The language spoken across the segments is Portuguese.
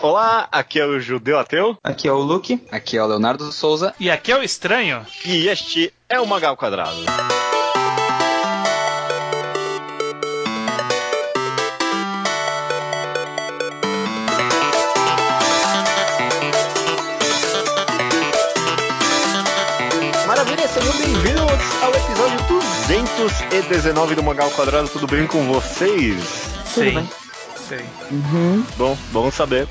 Olá, aqui é o Judeu Ateu. Aqui é o Luke. Aqui é o Leonardo Souza. E aqui é o Estranho. E este é o Magal Quadrado. Maravilha, sejam bem-vindos ao episódio 219 do Mangá Quadrado. Tudo bem com vocês? Sim. Tudo bem. Uhum. Bom, vamos saber.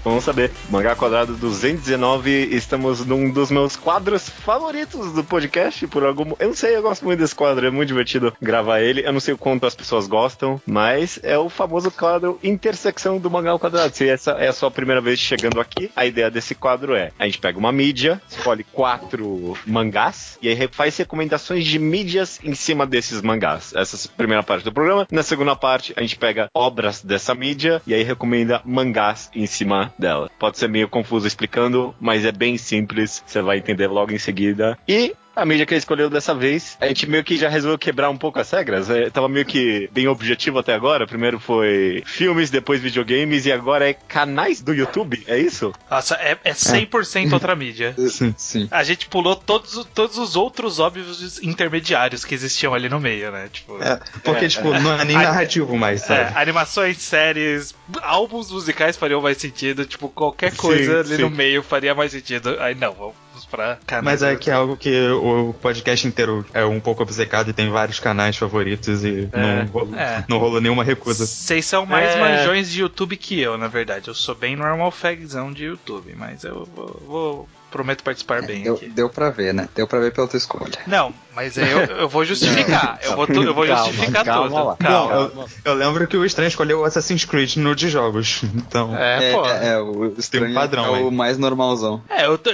Mangá Quadrado 219, estamos num dos meus quadros favoritos do podcast, por algum... Eu não sei, eu gosto muito desse quadro, é muito divertido gravar ele. Eu não sei o quanto as pessoas gostam, mas é o famoso quadro Intersecção do Mangá Quadrado. Se essa é a sua primeira vez chegando aqui, a ideia desse quadro é, a gente pega uma mídia, escolhe 4 mangás, e aí faz recomendações de mídias em cima desses mangás. Essa é a primeira parte do programa. Na segunda parte, a gente pega obras dessa mídia, e aí recomenda mangás em cima dela. Pode ser meio confuso explicando, mas é bem simples, você vai entender logo em seguida. E a mídia que ele escolheu dessa vez, a gente meio que já resolveu quebrar um pouco as regras. Eu tava meio que bem objetivo até agora. Primeiro foi filmes, depois videogames e agora é canais do YouTube, é isso? Nossa, é 100% outra mídia. Sim. A gente pulou todos os outros óbvios intermediários que existiam ali no meio, né? Tipo, porque não é nem narrativo mais, sabe? Animações, séries, álbuns musicais fariam mais sentido. Tipo, qualquer coisa no meio faria mais sentido. Aí não, vamos pra canais. Mas é que é algo que... O podcast inteiro é um pouco obcecado e tem vários canais favoritos e não rolou nenhuma recusa. Vocês são mais manjões de YouTube que eu, na verdade. Eu sou bem normal fagzão de YouTube, mas eu vou prometo participar bem aqui. Deu pra ver, né? Deu pra ver pela tua escolha. Não, mas eu vou justificar. Eu vou justificar tudo. Calma. Não, eu lembro que o Estranho escolheu o Assassin's Creed no de jogos. Então, o Estranho padrão, é o mais normalzão. Eu tô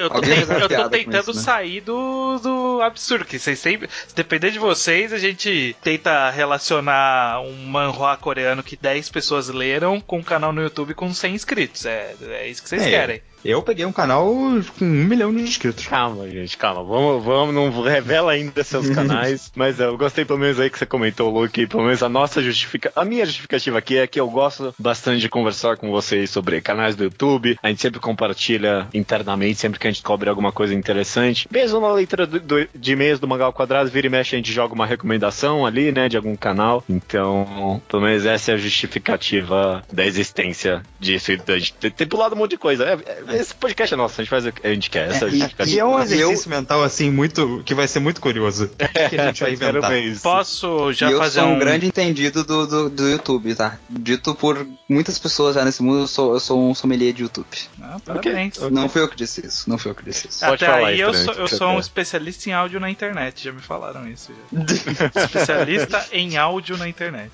tentando isso, né? Sair do absurdo. Que vocês sempre, se depender de vocês, a gente tenta relacionar um manhwa coreano que 10 pessoas leram com um canal no YouTube com 100 inscritos. É isso que vocês querem. Eu peguei um canal com 1 milhão de inscritos. Calma, gente, calma. Vamos, não revela ainda seus canais. Mas eu gostei pelo menos aí que você comentou, Luke. Pelo menos a nossa justificativa... A minha justificativa aqui é que eu gosto bastante de conversar com vocês sobre canais do YouTube. A gente sempre compartilha internamente, sempre que a gente cobre alguma coisa interessante. Mesmo na leitura de e-mails do Magal Quadrado, vira e mexe, a gente joga uma recomendação ali, né, de algum canal. Então, pelo menos essa é a justificativa da existência disso. A gente tem pulado um monte de coisa. Esse podcast é nosso, a gente faz o que a gente quer. E é um exercício mental, assim, muito que vai ser muito curioso. Que a gente vai inventar. Posso já fazer um... Eu sou um grande entendido do YouTube, tá? Dito por muitas pessoas já nesse mundo, eu sou um sommelier de YouTube. Ah, parabéns. Okay. Não fui eu que disse isso. Até aí, eu sou um especialista em áudio na internet, já me falaram isso. Já. Especialista em áudio na internet.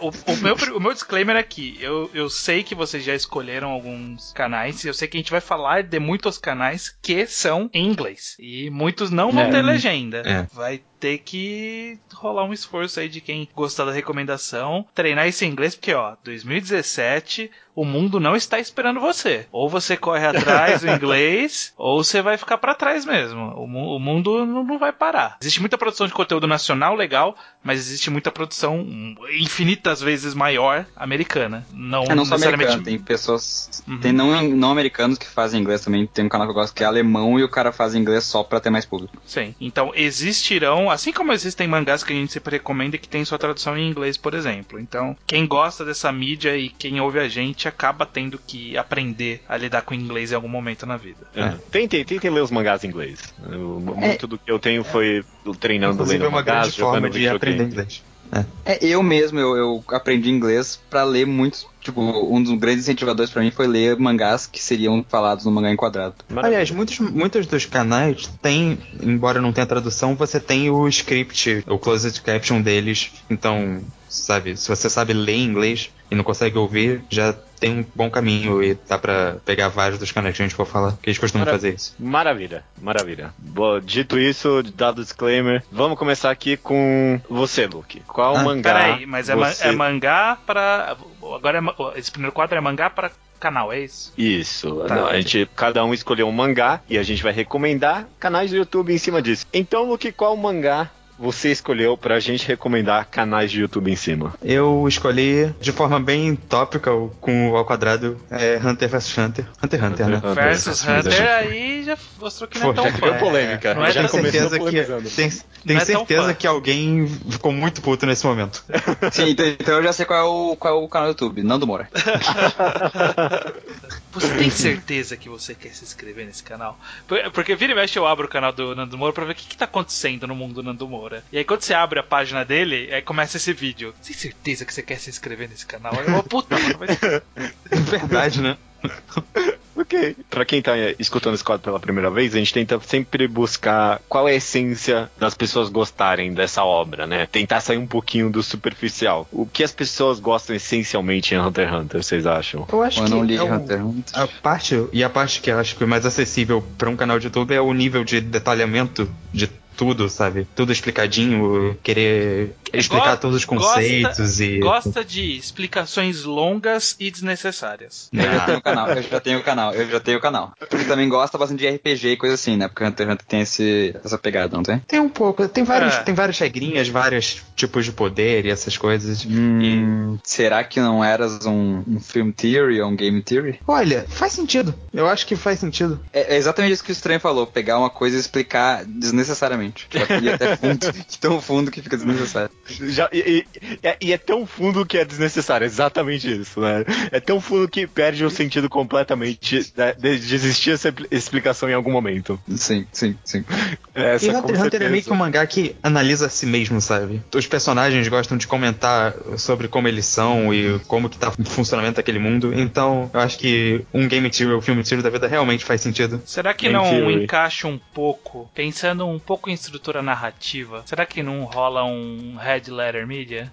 O meu disclaimer aqui, eu sei que vocês já escolheram alguns canais, eu sei que a gente vai falar de muitos canais que são em inglês. E muitos não vão ter legenda. Vai ter que rolar um esforço aí de quem gostar da recomendação. Treinar esse inglês, porque, 2017... O mundo não está esperando você. Ou você corre atrás do inglês, ou você vai ficar pra trás mesmo. O mundo não vai parar. Existe muita produção de conteúdo nacional legal, mas existe muita produção infinitas vezes maior americana. Não necessariamente... Americana. Tem pessoas... Uhum. Tem não americanos que fazem inglês também. Tem um canal que eu gosto que é alemão e o cara faz inglês só pra ter mais público. Sim. Então, existirão... Assim como existem mangás que a gente sempre recomenda que tem sua tradução em inglês, por exemplo. Então, quem gosta dessa mídia e quem ouve a gente acaba tendo que aprender a lidar com inglês em algum momento na vida. Tentem ler os mangás em inglês. Muito do que eu tenho foi treinando, lendo mangás, jogando videogame. Eu mesmo aprendi inglês pra ler muitos. Tipo, um dos grandes incentivadores pra mim foi ler mangás que seriam falados no Mangá Quadrado. Aliás, muitos dos canais tem, embora não tenha tradução, você tem o script, o closed caption deles. Então, sabe, se você sabe ler inglês e não consegue ouvir, já tem um bom caminho e dá pra pegar vários dos canais que a gente for falar, que eles costumam fazer isso. Maravilha. Bom, dito isso, dado o disclaimer, vamos começar aqui com você, Luke. Qual mangá? Peraí, mas é mangá pra... Agora esse primeiro quadro é mangá para canal, é isso? Isso. Tá, a gente, cada um escolheu um mangá e a gente vai recomendar canais do YouTube em cima disso. Então, Luke, qual mangá você escolheu pra gente recomendar canais de YouTube em cima? Eu escolhi, de forma bem tópica, com o ao quadrado, Hunter vs Hunter. Hunter, né? Versus Hunter, aí já mostrou que não é tão fã. É polêmica. Não é, já começou polemizando. Tem certeza que alguém ficou muito puto nesse momento. Sim, então eu já sei qual é o canal do YouTube. Nando Moura. Você tem certeza que você quer se inscrever nesse canal? Porque vira e mexe eu abro o canal do Nando Moura pra ver o que tá acontecendo no mundo do Nando Moura. E aí quando você abre a página dele, aí começa esse vídeo. Você tem certeza que você quer se inscrever nesse canal? É uma puta, mano. Mas... é verdade, né? Ok. Pra quem tá escutando esse quadro pela primeira vez, a gente tenta sempre buscar qual é a essência das pessoas gostarem dessa obra, né? Tentar sair um pouquinho do superficial. O que as pessoas gostam essencialmente em Hunter x Hunter, vocês acham? Eu acho a parte que eu acho que é mais acessível pra um canal de YouTube é o nível de detalhamento de tudo, sabe? Tudo explicadinho, querer explicar todos os conceitos e... Gosta de explicações longas e desnecessárias. Eu já tenho o canal. Porque também gosta bastante de RPG e coisa assim, né? Porque Hunter x Hunter tem essa pegada, não tem? Tem um pouco. Tem várias regrinhas, vários tipos de poder e essas coisas. Será que não eras um film theory ou um game theory? Olha, faz sentido. Eu acho que faz sentido. É exatamente isso que o Estranho falou. Pegar uma coisa e explicar desnecessariamente. Tipo, até fundo, tão fundo que fica desnecessário. E é tão fundo que é desnecessário, exatamente isso, né? É tão fundo que perde o sentido completamente de existir essa explicação em algum momento. Sim. E Hunter x Hunter é meio que um mangá que analisa a si mesmo, sabe? Os personagens gostam de comentar sobre como eles são e como que tá o funcionamento daquele mundo. Então, eu acho que um game tiro, um filme tiro da vida realmente faz sentido. Será que game não theory encaixa um pouco, pensando um pouco em estrutura narrativa? Será que não rola um Red Letter Media?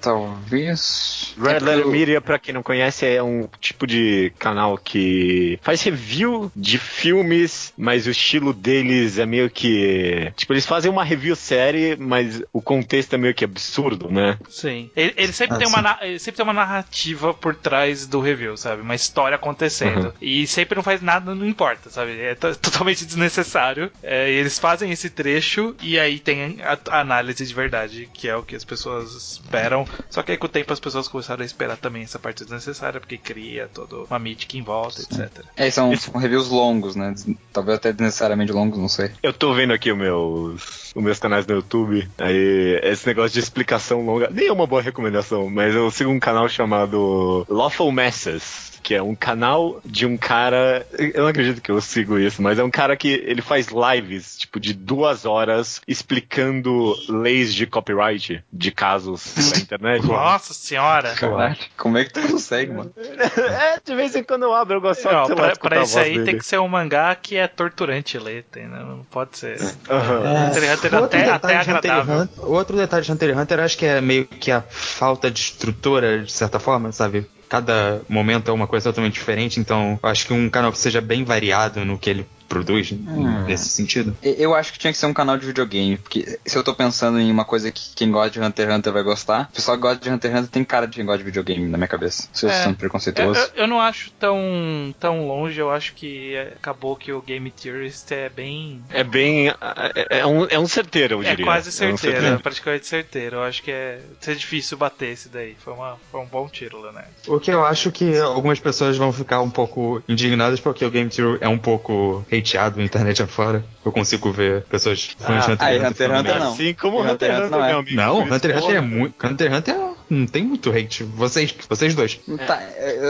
Talvez. Red Letter Media, pra quem não conhece, é um tipo de canal que faz review de filmes, mas o estilo deles é meio que... tipo, eles fazem uma review série, mas o contexto é meio que absurdo, né? Sim. Ele sempre tem uma narrativa por trás do review, sabe? Uma história acontecendo. Uhum. E sempre não faz nada, não importa, sabe? É totalmente desnecessário. É, eles fazem esse trecho e aí tem a análise de verdade, que é o que as pessoas esperam. Só que aí com o tempo as pessoas começaram a esperar também essa parte desnecessária, porque cria toda uma mítica em volta, etc. É, são reviews longos, né? Talvez até desnecessariamente longos, não sei. Eu tô vendo aqui os meus canais no YouTube, aí esse negócio de explicação longa, nem é uma boa recomendação, mas eu sigo um canal chamado Lawful Messes, que é um canal de um cara, eu não acredito que eu sigo isso, mas é um cara que ele faz lives, tipo, de 2 horas explicando leis de copyright de casos na internet. Nossa senhora! Caraca, como é que tu consegue, mano? De vez em quando eu abro, eu gosto de pra isso aí dele. Tem que ser um mangá que é torturante ler, né? Não pode ser. Outro detalhe de Hunter x Hunter, acho que é meio que a falta de estrutura, de certa forma, sabe? Cada momento é uma coisa totalmente diferente, então acho que um canal que seja bem variado no que ele produz, nesse sentido. Eu acho que tinha que ser um canal de videogame, porque se eu tô pensando em uma coisa que quem gosta de Hunter x Hunter vai gostar, o pessoal que gosta de Hunter x Hunter tem cara de quem gosta de videogame na minha cabeça. Vocês são preconceituosos. Eu não acho tão longe, eu acho que acabou que o Game Theorist é bem... É um certeiro, eu diria. É quase certeiro, praticamente certeiro. Eu acho que é difícil bater esse daí. Foi um bom tiro, né? O que eu acho que algumas pessoas vão ficar um pouco indignadas, porque o Game Theorist é um pouco... hateado na internet afora. Eu consigo ver pessoas fãs de Hunter x Hunter não. Assim como Hunter x Hunter, meu amigo. Não, Hunter x Hunter é muito... Hunter x Hunter não tem muito hate. Vocês dois. Tá,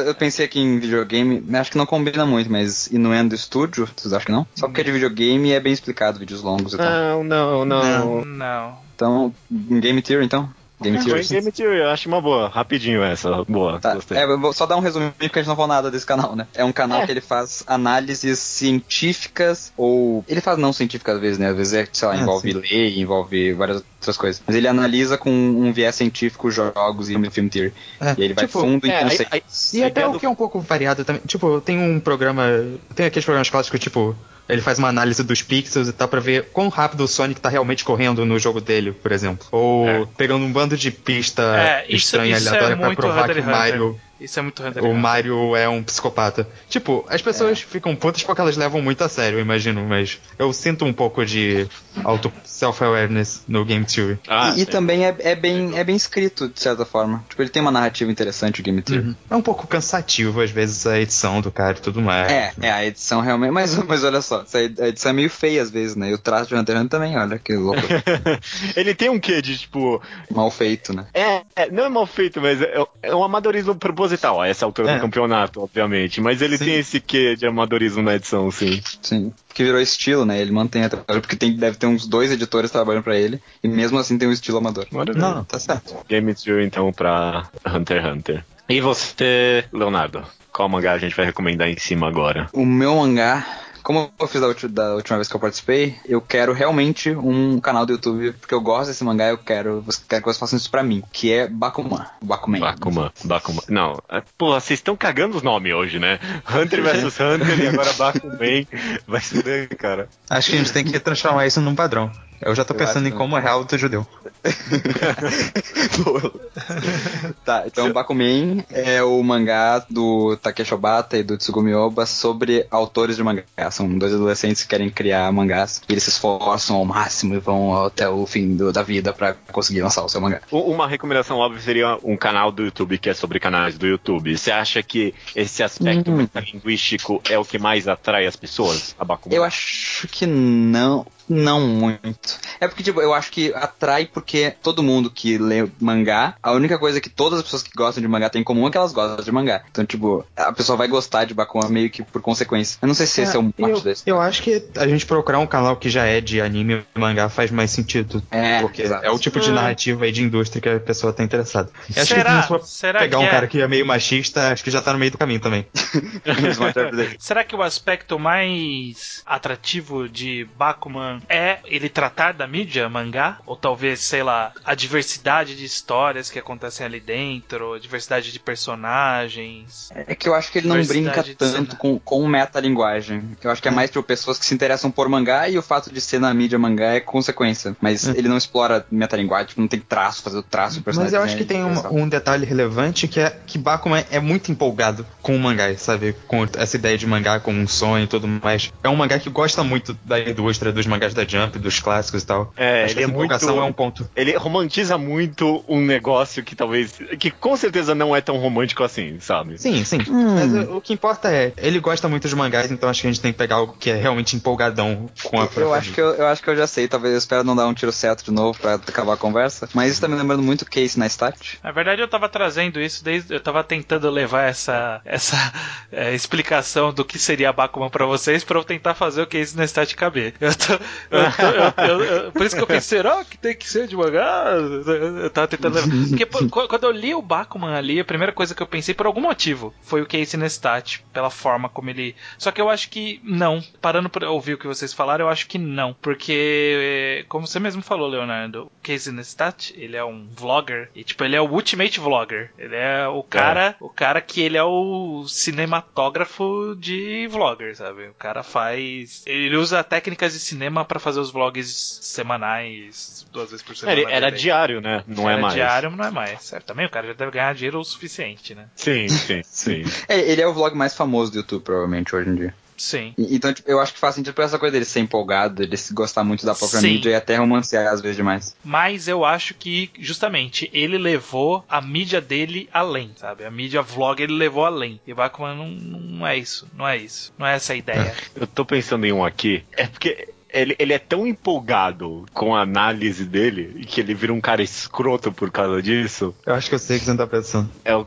eu pensei aqui em videogame, acho que não combina muito, mas Innuendo Studio, vocês acham que não? Só porque é de videogame é bem explicado, vídeos longos e tal. Não. Então, Game Theory, então? Game Theory, eu acho uma boa. Rapidinho essa, boa, tá. Gostei. Eu vou só dar um resuminho, porque a gente não falou nada desse canal, né? É um canal que ele faz análises científicas, ou... ele faz não científicas às vezes, né? Às vezes envolve lei, envolve várias outras coisas. Mas ele analisa com um viés científico jogos e film theory. E ele vai fundo em conceitos. E até o que é um pouco variado também. Tipo, tem um programa... tem aqueles programas clássicos, tipo... ele faz uma análise dos pixels e tal pra ver quão rápido o Sonic tá realmente correndo no jogo dele, por exemplo. Ou pegando um bando de pista estranha aleatória pra provar que o Mario... Isso é muito Hunter. O Mario é um psicopata. Tipo, as pessoas ficam putas porque elas levam muito a sério, eu imagino, mas eu sinto um pouco de auto self-awareness no Game Theory. Ah, e também é bem escrito, de certa forma. Tipo, ele tem uma narrativa interessante, o Game Theory. Uhum. É um pouco cansativo, às vezes, a edição do cara e tudo mais. A edição realmente... Mas olha só, a edição é meio feia, às vezes, né? E o traço de Hunter x Hunter também, olha que louco. Ele tem um quê de, tipo... mal feito, né? Não é mal feito, mas é um amadorismo proposital. Tal, a essa altura do campeonato, obviamente. Mas ele tem esse quê de amadorismo na edição, sim. Sim, porque virou estilo, né? Ele mantém até porque deve ter uns 2 editores trabalhando pra ele, e mesmo assim tem um estilo amador. Não, tá certo. Game Theory, então, pra Hunter x Hunter. E você, Leonardo? Qual mangá a gente vai recomendar em cima agora? O meu mangá... Como eu fiz da última vez que eu participei, eu quero realmente um canal do YouTube, porque eu gosto desse mangá e eu quero que vocês façam isso pra mim, que é Bakuman. Não, porra, vocês estão cagando os nomes hoje, né? Hunter vs Hunter e agora Bakuman. Vai se ver, cara. Acho que a gente tem que transformar isso num padrão. Eu já tô pensando em como é real do judeu. Tá, então Bakuman é o mangá do Takeshi Obata e do Tsugumi Oba sobre autores de mangá. São 2 adolescentes que querem criar mangás e eles se esforçam ao máximo e vão até o fim da vida pra conseguir lançar o seu mangá. Uma recomendação óbvia seria um canal do YouTube que é sobre canais do YouTube. Você acha que esse aspecto linguístico é o que mais atrai as pessoas a Bakuman? Eu acho que não... Não muito. É porque, tipo, eu acho que atrai porque todo mundo que lê mangá, a única coisa que todas as pessoas que gostam de mangá têm em comum é que elas gostam de mangá. Então, tipo, a pessoa vai gostar de Bakuman meio que por consequência. Eu não sei se esse é um parte desse. Eu acho que a gente procurar um canal que já é de anime e mangá faz mais sentido. Porque exato. É o tipo de narrativa e de indústria que a pessoa tá interessada. Eu acho Será pegar que um cara que é meio machista, acho que já tá no meio do caminho também. Será que o aspecto mais atrativo de Bakuman é ele tratar da mídia mangá, ou talvez, sei lá, a diversidade de histórias que acontecem ali dentro, a diversidade de personagens? É que eu acho que ele não brinca tanto com metalinguagem. Eu acho que é mais para pessoas que se interessam por mangá, e o fato de ser na mídia mangá é consequência, mas ele não explora metalinguagem, não tem traço, fazer o traço do personagem. Mas eu acho que tem um detalhe relevante, que é que Bakuman é muito empolgado com o mangá, sabe, com essa ideia de mangá como um sonho e tudo mais. É um mangá que gosta muito da indústria, dos mangás da Jump, dos clássicos e tal. Acho ele que a empolgação é um ponto. Ele romantiza muito um negócio que talvez... que com certeza não é tão romântico assim, sabe? Sim. Mas o que importa é... ele gosta muito de mangás, então acho que a gente tem que pegar algo que é realmente empolgadão com a própria... Eu acho que eu já sei. Talvez eu espero não dar um tiro certo de novo pra acabar a conversa. Mas isso tá me lembrando muito Casey Neistat. Na verdade, eu tava trazendo isso desde... eu tava tentando levar essa explicação do que seria a Bakuman pra vocês, pra eu tentar fazer o Casey Neistat caber. Por isso que eu pensei, será que tem que ser de mangá? Eu tava tentando lembrar. Porque quando eu li o Bakuman ali, a primeira coisa que eu pensei, por algum motivo, foi o Casey Neistat, pela forma como ele... Só que eu acho que não. Parando pra ouvir o que vocês falaram, eu acho que não. Porque, como você mesmo falou, Leonardo, o Casey Neistat, ele é um vlogger. E, tipo, ele é o ultimate vlogger. Ele é o cara que ele é o cinematógrafo de vlogger, sabe? O cara faz... ele usa técnicas de cinema pra fazer os vlogs semanais, 2 vezes por semana. Era diário, né? Não é mais. Certo, também o cara já deve ganhar dinheiro o suficiente, né? Sim. Ele é o vlog mais famoso do YouTube, provavelmente, hoje em dia. Sim. Então, tipo, eu acho que faz sentido por essa coisa dele ser empolgado, ele se gostar muito da própria mídia e até romancear às vezes demais. Mas eu acho que, justamente, ele levou a mídia dele além, sabe? A mídia vlog ele levou além. E Bakuman não é isso. Não é essa a ideia. Eu tô pensando em um aqui. É porque... Ele é tão empolgado com a análise dele que ele vira um cara escroto por causa disso. Eu acho que eu sei o que você tá pensando. Eu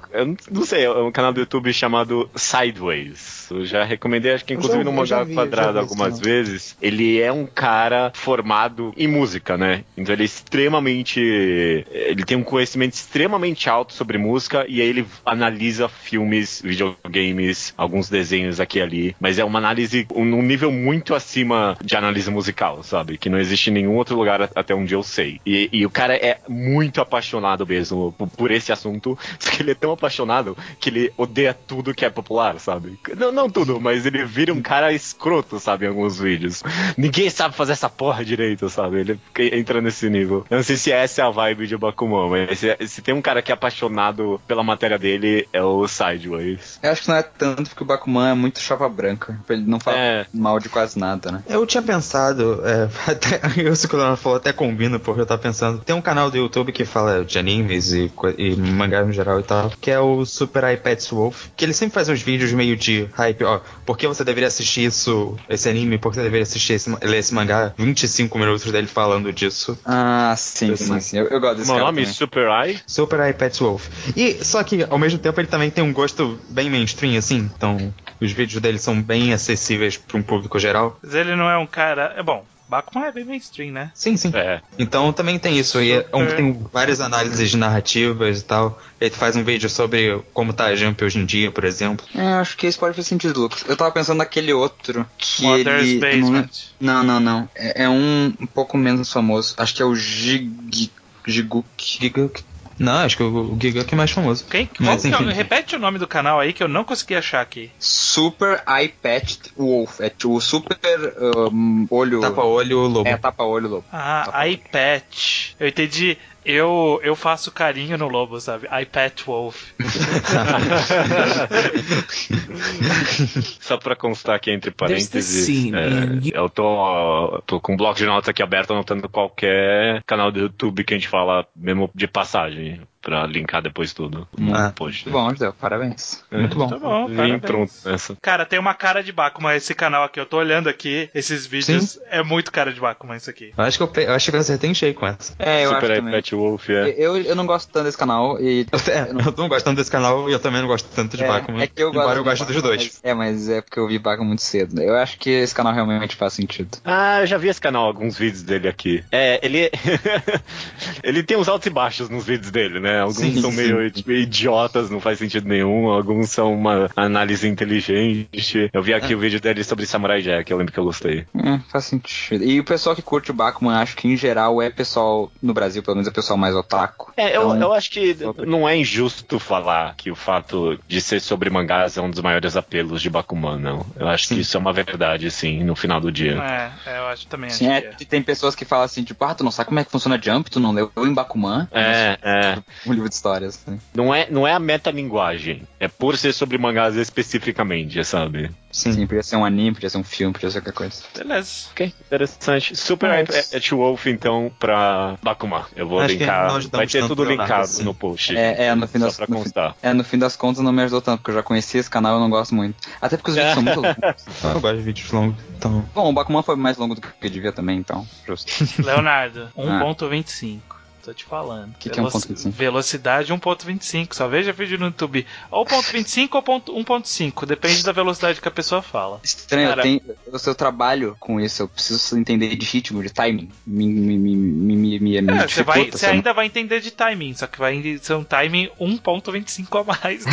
não sei, é um canal do YouTube chamado Sideways. Eu já recomendei, acho que inclusive no Mangá Quadrado algumas vezes. Ele é um cara formado em música, né? Então ele é ele tem um conhecimento extremamente alto sobre música, e aí ele analisa filmes, videogames, alguns desenhos aqui e ali. Mas é uma análise num nível muito acima de análise musical musical, sabe? Que não existe em nenhum outro lugar até onde eu sei. E o cara é muito apaixonado mesmo por esse assunto, só que ele é tão apaixonado que ele odeia tudo que é popular, sabe? Não tudo, mas ele vira um cara escroto, sabe? Em alguns vídeos. Ninguém sabe fazer essa porra direito, sabe? Ele entra nesse nível. Eu não sei se essa é a vibe de Bakuman, mas se tem um cara que é apaixonado pela matéria dele, é o Sideways. Eu acho que não é tanto porque o Bakuman é muito chapa branca. Ele não fala mal de quase nada, né? Eu tinha pensado, até eu, se o Colonel falou, até combina, porque eu tava pensando. Tem um canal do YouTube que fala de animes e mangás no geral e tal, que é o Super Eyepatch Wolf, que ele sempre faz uns vídeos meio de hype, ó, por que você deveria assistir isso, esse anime, por que você deveria assistir esse mangá, 25 minutos dele falando disso. Ah, sim, assim. Sim. Eu gosto desse cara. Meu nome é Super Eye? Super Eyepatch Wolf. E, só que, ao mesmo tempo, ele também tem um gosto bem mainstream, assim, então os vídeos dele são bem acessíveis para um público geral. Mas ele não é um cara... É bom, Bakuman é bem mainstream, né? Sim, sim. É. Então também tem isso. Super... E tem várias análises de narrativas e tal. Ele faz um vídeo sobre como tá a Jump hoje em dia, por exemplo. É, acho que isso pode fazer sentido, Lucas. Eu tava pensando naquele outro que Mother's ele... Basement. Não. É um pouco menos famoso. Acho que é o Giguk. Não, acho que o Giga que é mais famoso. Quem? Mas, repete o nome do canal aí que eu não consegui achar aqui. Super Eyepatch Wolf. É o super olho... Tapa-olho lobo. É, tapa-olho lobo. Ah, Eyepatch. Eu entendi... Eu faço carinho no lobo, sabe? Eyepatch Wolf. Só pra constar aqui, entre parênteses, eu tô com um bloco de notas aqui aberto, anotando qualquer canal do YouTube que a gente fala, mesmo de passagem, pra linkar depois tudo. Poxa. Bom, Deus, parabéns. Muito bom. Tá bom, parabéns. Cara, tem uma cara de Bakuman esse canal aqui. Eu tô olhando aqui, esses vídeos. Sim. É muito cara de Bakuman isso aqui. Eu acho que eu acertei em cheio com essa. É, eu Super Eyepatch Wolf, Eu não gosto tanto desse canal e... Eu não gosto tanto desse canal e eu também não gosto tanto de Bakuman. É que eu gosto, dos dois. Mas é porque eu vi Bakuman muito cedo. Eu acho que esse canal realmente faz sentido. Ah, eu já vi esse canal, alguns vídeos dele aqui. Ele... ele tem uns altos e baixos nos vídeos dele, né? Alguns são meio idiotas, não faz sentido nenhum. Alguns são uma análise inteligente. Eu vi aqui o vídeo dele sobre Samurai Jack, eu lembro que eu gostei. Faz sentido. E o pessoal que curte o Bakuman, acho que em geral é pessoal, no Brasil pelo menos, é pessoal mais otaku. Eu acho que não é injusto falar que o fato de ser sobre mangás é um dos maiores apelos de Bakuman, não. Eu acho que isso é uma verdade, sim, no final do dia. Eu acho também. Sim, tem pessoas que falam assim, tipo, tu não sabe como é que funciona Jump, tu não leu em Bakuman. Um livro de histórias. Né? Não é a metalinguagem. É por ser sobre mangás especificamente, sabe? Sim, podia ser um anime, podia ser um filme, podia ser qualquer coisa. Beleza. Ok, interessante. Super Eyepatch Wolf, então, pra Bakuman. Eu vou linkar. Vai ter tudo linkado no post. Só pra constar. No fim das contas não me ajudou tanto, porque eu já conhecia esse canal e eu não gosto muito. Até porque os vídeos são muito longos. Eu gosto de vídeos longos, então... Bom, o Bakuman foi mais longo do que eu devia também, então... Justo. Leonardo, 1.25. Tô te falando. Que é 1.25? Velocidade 1.25. Só veja vídeo no YouTube. Ou 1.25 ou 1.5. Depende da velocidade que a pessoa fala. Estranho. Cara, o seu trabalho com isso. Eu preciso entender de ritmo, de timing. Você ainda vai entender de timing. Só que vai ser um timing 1.25 a mais.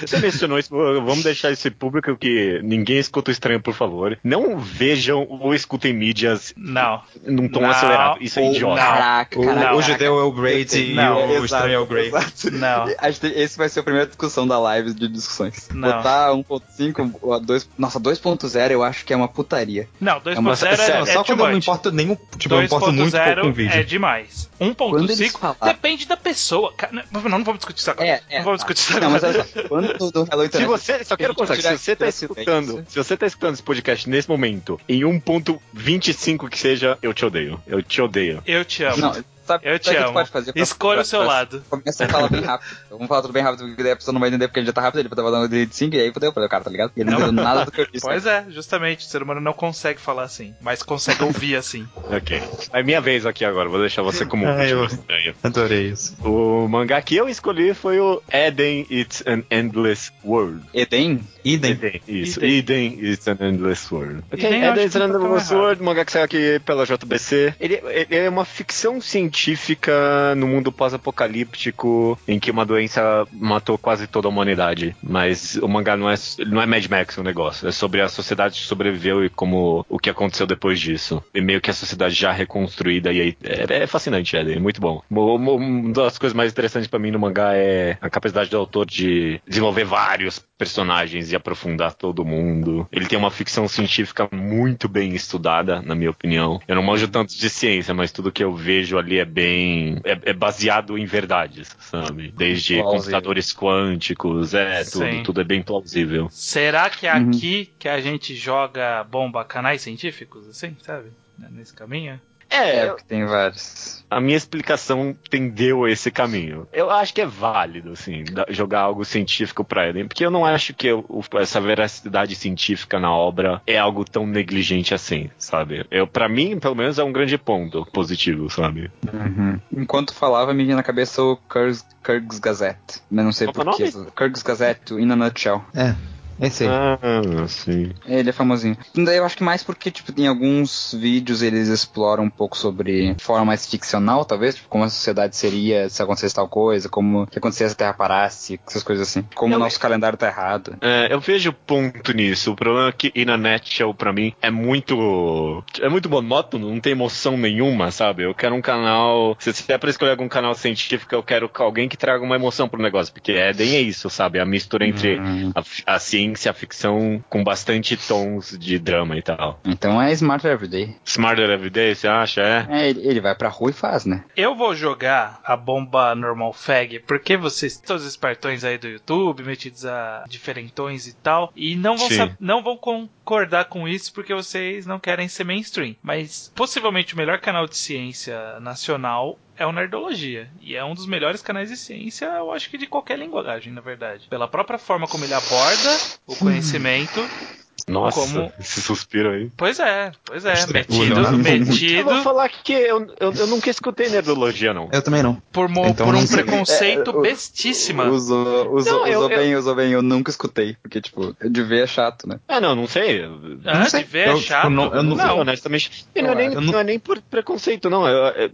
Você mencionou isso. Vamos deixar esse público que ninguém escuta o Estranho, por favor. Não vejam ou escutem mídias num tom acelerado. Isso é idiota. Caraca. O judeu é o Brady e o Estranho é o Grey. Não. Esse vai ser a primeira discussão da live de discussões. Não. Botar 1.5 a 2... Nossa, 2.0 eu acho que é uma putaria. Não, 2.0 só quando eu não importo nenhum... Tipo, eu importo muito pouco com o vídeo. 2.0 é demais. 1.5 depende da pessoa. Não vamos discutir isso agora. Não vamos discutir isso agora. Mas olha só, quando do Hello Internet... Só quero contar que se você tá escutando esse podcast nesse momento, em 1.25 que seja, eu te odeio. Eu te odeio. Eu te amo. Eu te amo. Escolha o seu lado. Começa a falar bem rápido. Vamos falar tudo bem rápido, porque daí a pessoa não vai entender porque ele já tá rápido, ele vai estar falando de 5 e aí fodeu o cara, tá ligado? Ele não entendeu nada do que eu disse. Pois é, justamente. O ser humano não consegue falar assim, mas consegue ouvir assim. Ok. É minha vez aqui agora, vou deixar você como último. Eu adorei isso. O mangá que eu escolhi foi o Eden It's an Endless World. Eden? Isso. Eden It's an Endless World. Ok, Eden It's an Endless World, mangá que saiu aqui pela JBC. Ele é uma ficção científica científica no mundo pós-apocalíptico em que uma doença matou quase toda a humanidade. Mas o mangá não é Mad Max o negócio. É sobre a sociedade que sobreviveu e como o que aconteceu depois disso. E meio que a sociedade já reconstruída. E aí é fascinante, é muito bom. Uma das coisas mais interessantes pra mim no mangá é a capacidade do autor de desenvolver vários personagens e aprofundar todo mundo. Ele tem uma ficção científica muito bem estudada, na minha opinião. Eu não manjo tanto de ciência, mas tudo que eu vejo ali é bem... é baseado em verdades, sabe? Desde computadores quânticos, tudo é bem plausível. Será que é aqui que a gente joga bomba canais científicos, assim, sabe? Nesse caminho? É, porque tem vários. A minha explicação tendeu a esse caminho. Eu acho que é válido, assim, jogar algo científico pra Eden, porque eu não acho que essa veracidade científica na obra é algo tão negligente assim, sabe? Pra mim, pelo menos, é um grande ponto positivo, sabe? Uhum. Enquanto falava, me vinha na cabeça o Kurzgesagt. Mas não sei porquê. Kurzgesagt, in a nutshell. É. Esse aí. Ah, sim. Ele é famosinho. Eu acho que mais porque, tipo, em alguns vídeos eles exploram um pouco sobre forma mais ficcional, talvez, tipo, como a sociedade seria se acontecesse tal coisa, como que acontecesse se a Terra parasse, essas coisas assim. Como o nosso calendário tá errado. É, eu vejo ponto nisso. O problema é que Inuyashiki, pra mim, é muito monótono, não tem emoção nenhuma, sabe? Eu quero um canal... Se é pra escolher algum canal científico, eu quero alguém que traga uma emoção pro negócio, porque Eden é isso, sabe? A mistura entre a ciência a ficção com bastante tons de drama e tal. Então é Smarter Everyday. Smarter Everyday, você acha? É, ele vai pra rua e faz, né? Eu vou jogar a bomba normal fag, porque vocês, todos os espertões aí do YouTube, metidos a diferentões e tal, e não vão concordar com isso porque vocês não querem ser mainstream. Mas possivelmente o melhor canal de ciência nacional é o Nerdologia, e é um dos melhores canais de ciência, eu acho que de qualquer linguagem, na verdade. Pela própria forma como ele aborda o conhecimento... Nossa, como... esse suspiro aí. Pois é, metido. Eu vou falar que eu nunca escutei Nerdologia, não. Eu também não. Por um preconceito bestíssima. Usou bem, eu nunca escutei. Porque, tipo, de ver é chato, né? Ah, não sei. De ver é chato. Eu não sei, honestamente. Não é nem por preconceito, não.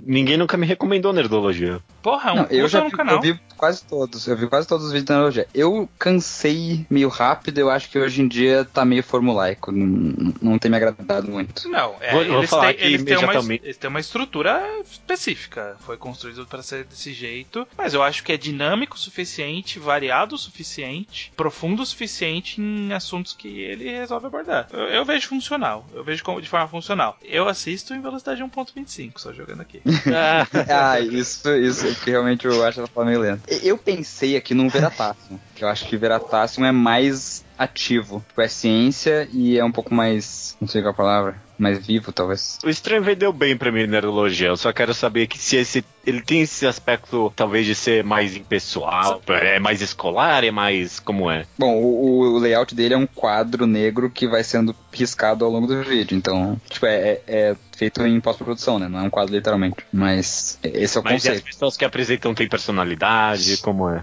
Ninguém nunca me recomendou Nerdologia. Porra, canal. Eu vi quase todos os vídeos da Nerdologia. Eu cansei meio rápido, eu acho que hoje em dia tá meio formulaico, não tem me agradado muito. Não, eles têm uma estrutura específica, foi construído para ser desse jeito, mas eu acho que é dinâmico o suficiente, variado o suficiente, profundo o suficiente em assuntos que ele resolve abordar. Eu vejo funcional, de forma funcional. Eu assisto em velocidade 1.25, só jogando aqui. Isso é que realmente eu acho ela meio lenta. Eu pensei aqui num Veritasium, que eu acho que Veritasium é mais ativo. É ciência e é um pouco mais... não sei qual a palavra... mais vivo, talvez. O Estranho vendeu bem pra mim Nerdologia. Eu só quero saber que se ele tem esse aspecto, talvez, de ser mais impessoal, é mais escolar, é mais... como é? Bom, o layout dele é um quadro negro que vai sendo riscado ao longo do vídeo, então, tipo, é feito em pós-produção, né? Não é um quadro literalmente, mas esse é o conceito. Mas as pessoas que apresentam têm personalidade, como é?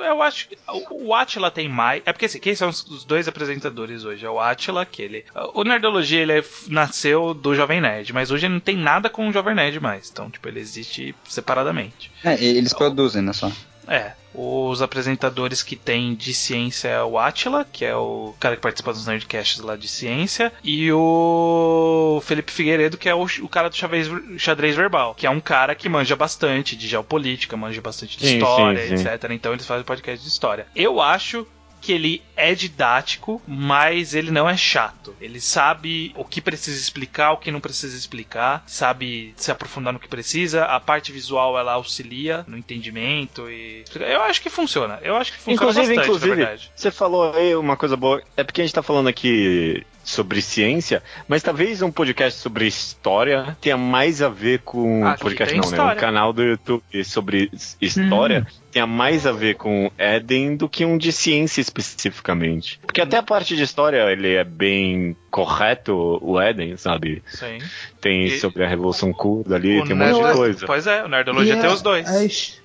Eu acho que o Átila tem mais... é porque, assim, quem são os dois apresentadores hoje? É o Átila, aquele... O Nerdologia, ele nasceu do Jovem Nerd, mas hoje ele não tem nada com o Jovem Nerd mais. Então, tipo, ele existe separadamente. Eles produzem, né, só? É. Os apresentadores que tem de ciência é o Átila, que é o cara que participa dos Nerdcasts lá de ciência, e o Felipe Figueiredo, que é o cara do xadrez verbal, que é um cara que manja bastante de geopolítica, manja bastante de história, sim. etc. Então eles fazem podcast de história. Eu acho que ele é didático, mas ele não é chato. Ele sabe o que precisa explicar, o que não precisa explicar, sabe se aprofundar no que precisa. A parte visual, ela auxilia no entendimento e... eu acho que funciona. Eu acho que funciona bastante, na verdade. Você falou aí uma coisa boa. É porque a gente tá falando aqui sobre ciência, mas talvez um podcast sobre história tenha mais a ver com... um canal do YouTube sobre história tenha mais a ver com Eden do que um de ciência especificamente. Porque até a parte de história, ele é bem correto, o Eden, sabe? Sim. Tem sobre a Revolução Curda ali, tem um monte de coisa. Pois é, o Nerdologia tem os dois.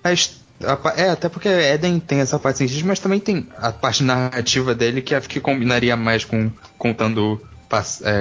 Até porque Eden tem essa parte científica, mas também tem a parte narrativa dele que acho que combinaria mais com contando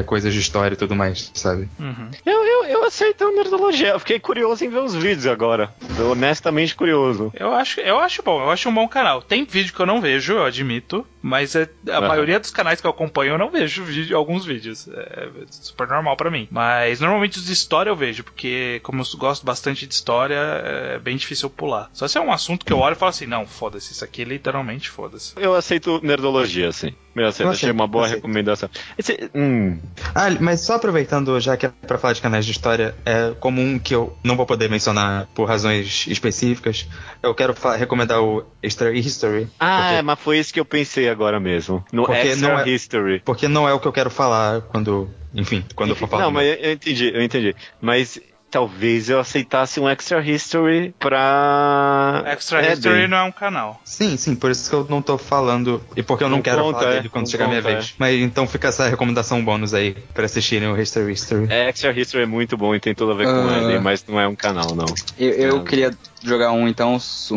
coisas de história e tudo mais, sabe? Uhum. Eu aceito a nerdologia. Eu fiquei curioso em ver os vídeos agora. Eu, honestamente, curioso. Eu acho bom. Eu acho um bom canal. Tem vídeo que eu não vejo, eu admito. Mas a maioria dos canais que eu acompanho, eu não vejo alguns vídeos. É super normal pra mim. Mas normalmente os de história eu vejo, porque como eu gosto bastante de história, é bem difícil eu pular. Só se é um assunto que eu olho e falo assim, não, foda-se, isso aqui é literalmente foda-se. Eu aceito nerdologia, assim. Eu aceito, achei uma boa recomendação. Mas só aproveitando, já que é pra falar de canais de história, é comum que eu não vou poder mencionar por razões específicas. Eu quero recomendar o Extra History. Mas foi isso que eu pensei agora mesmo. No Extra History. Porque não é o que eu quero falar quando eu for falar. Não, mas eu entendi. Mas talvez eu aceitasse um Extra History pra... Extra History não é um canal. Sim, por isso que eu não tô falando. E porque eu não quero falar dele quando chegar a minha vez. Mas então fica essa recomendação bônus aí pra assistirem o Extra History. Extra History é muito bom e tem tudo a ver com ele, mas não é um canal, não. Eu queria jogar um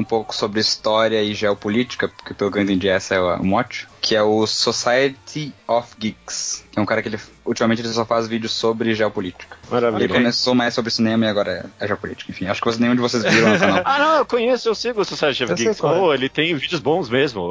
pouco sobre história e geopolítica, porque pelo que eu entendi essa é o mote, que é o Society of Geeks, que é um cara que ultimamente ele só faz vídeos sobre geopolítica. Maravilha. Ele começou mais sobre cinema e agora é geopolítica, enfim, acho que nenhum de vocês viram no canal. Eu conheço, eu sigo o Society of Geeks. Ele tem vídeos bons mesmo,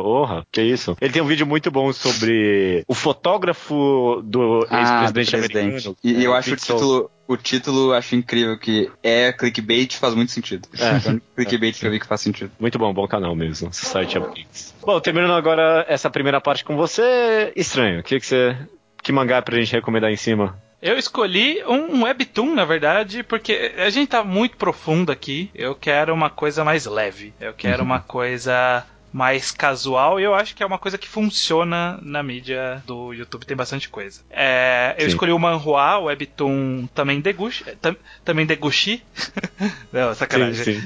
que isso. Ele tem um vídeo muito bom sobre o fotógrafo do ex-presidente americano. E eu acho o título... O título acho incrível, que é clickbait, faz muito sentido. Então, clickbait que eu vi que faz sentido. Muito bom canal mesmo, Society of Geeks. Bom, terminando agora essa primeira parte com você, Estranho, que mangá pra gente recomendar em cima? Eu escolhi um webtoon, na verdade, porque a gente tá muito profundo aqui. Eu quero uma coisa mais leve. Eu quero uma coisa mais casual, e eu acho que é uma coisa que funciona na mídia do YouTube, tem bastante coisa. Eu escolhi o Manhua, o webtoon também Degushi. Não, sacanagem. Sim.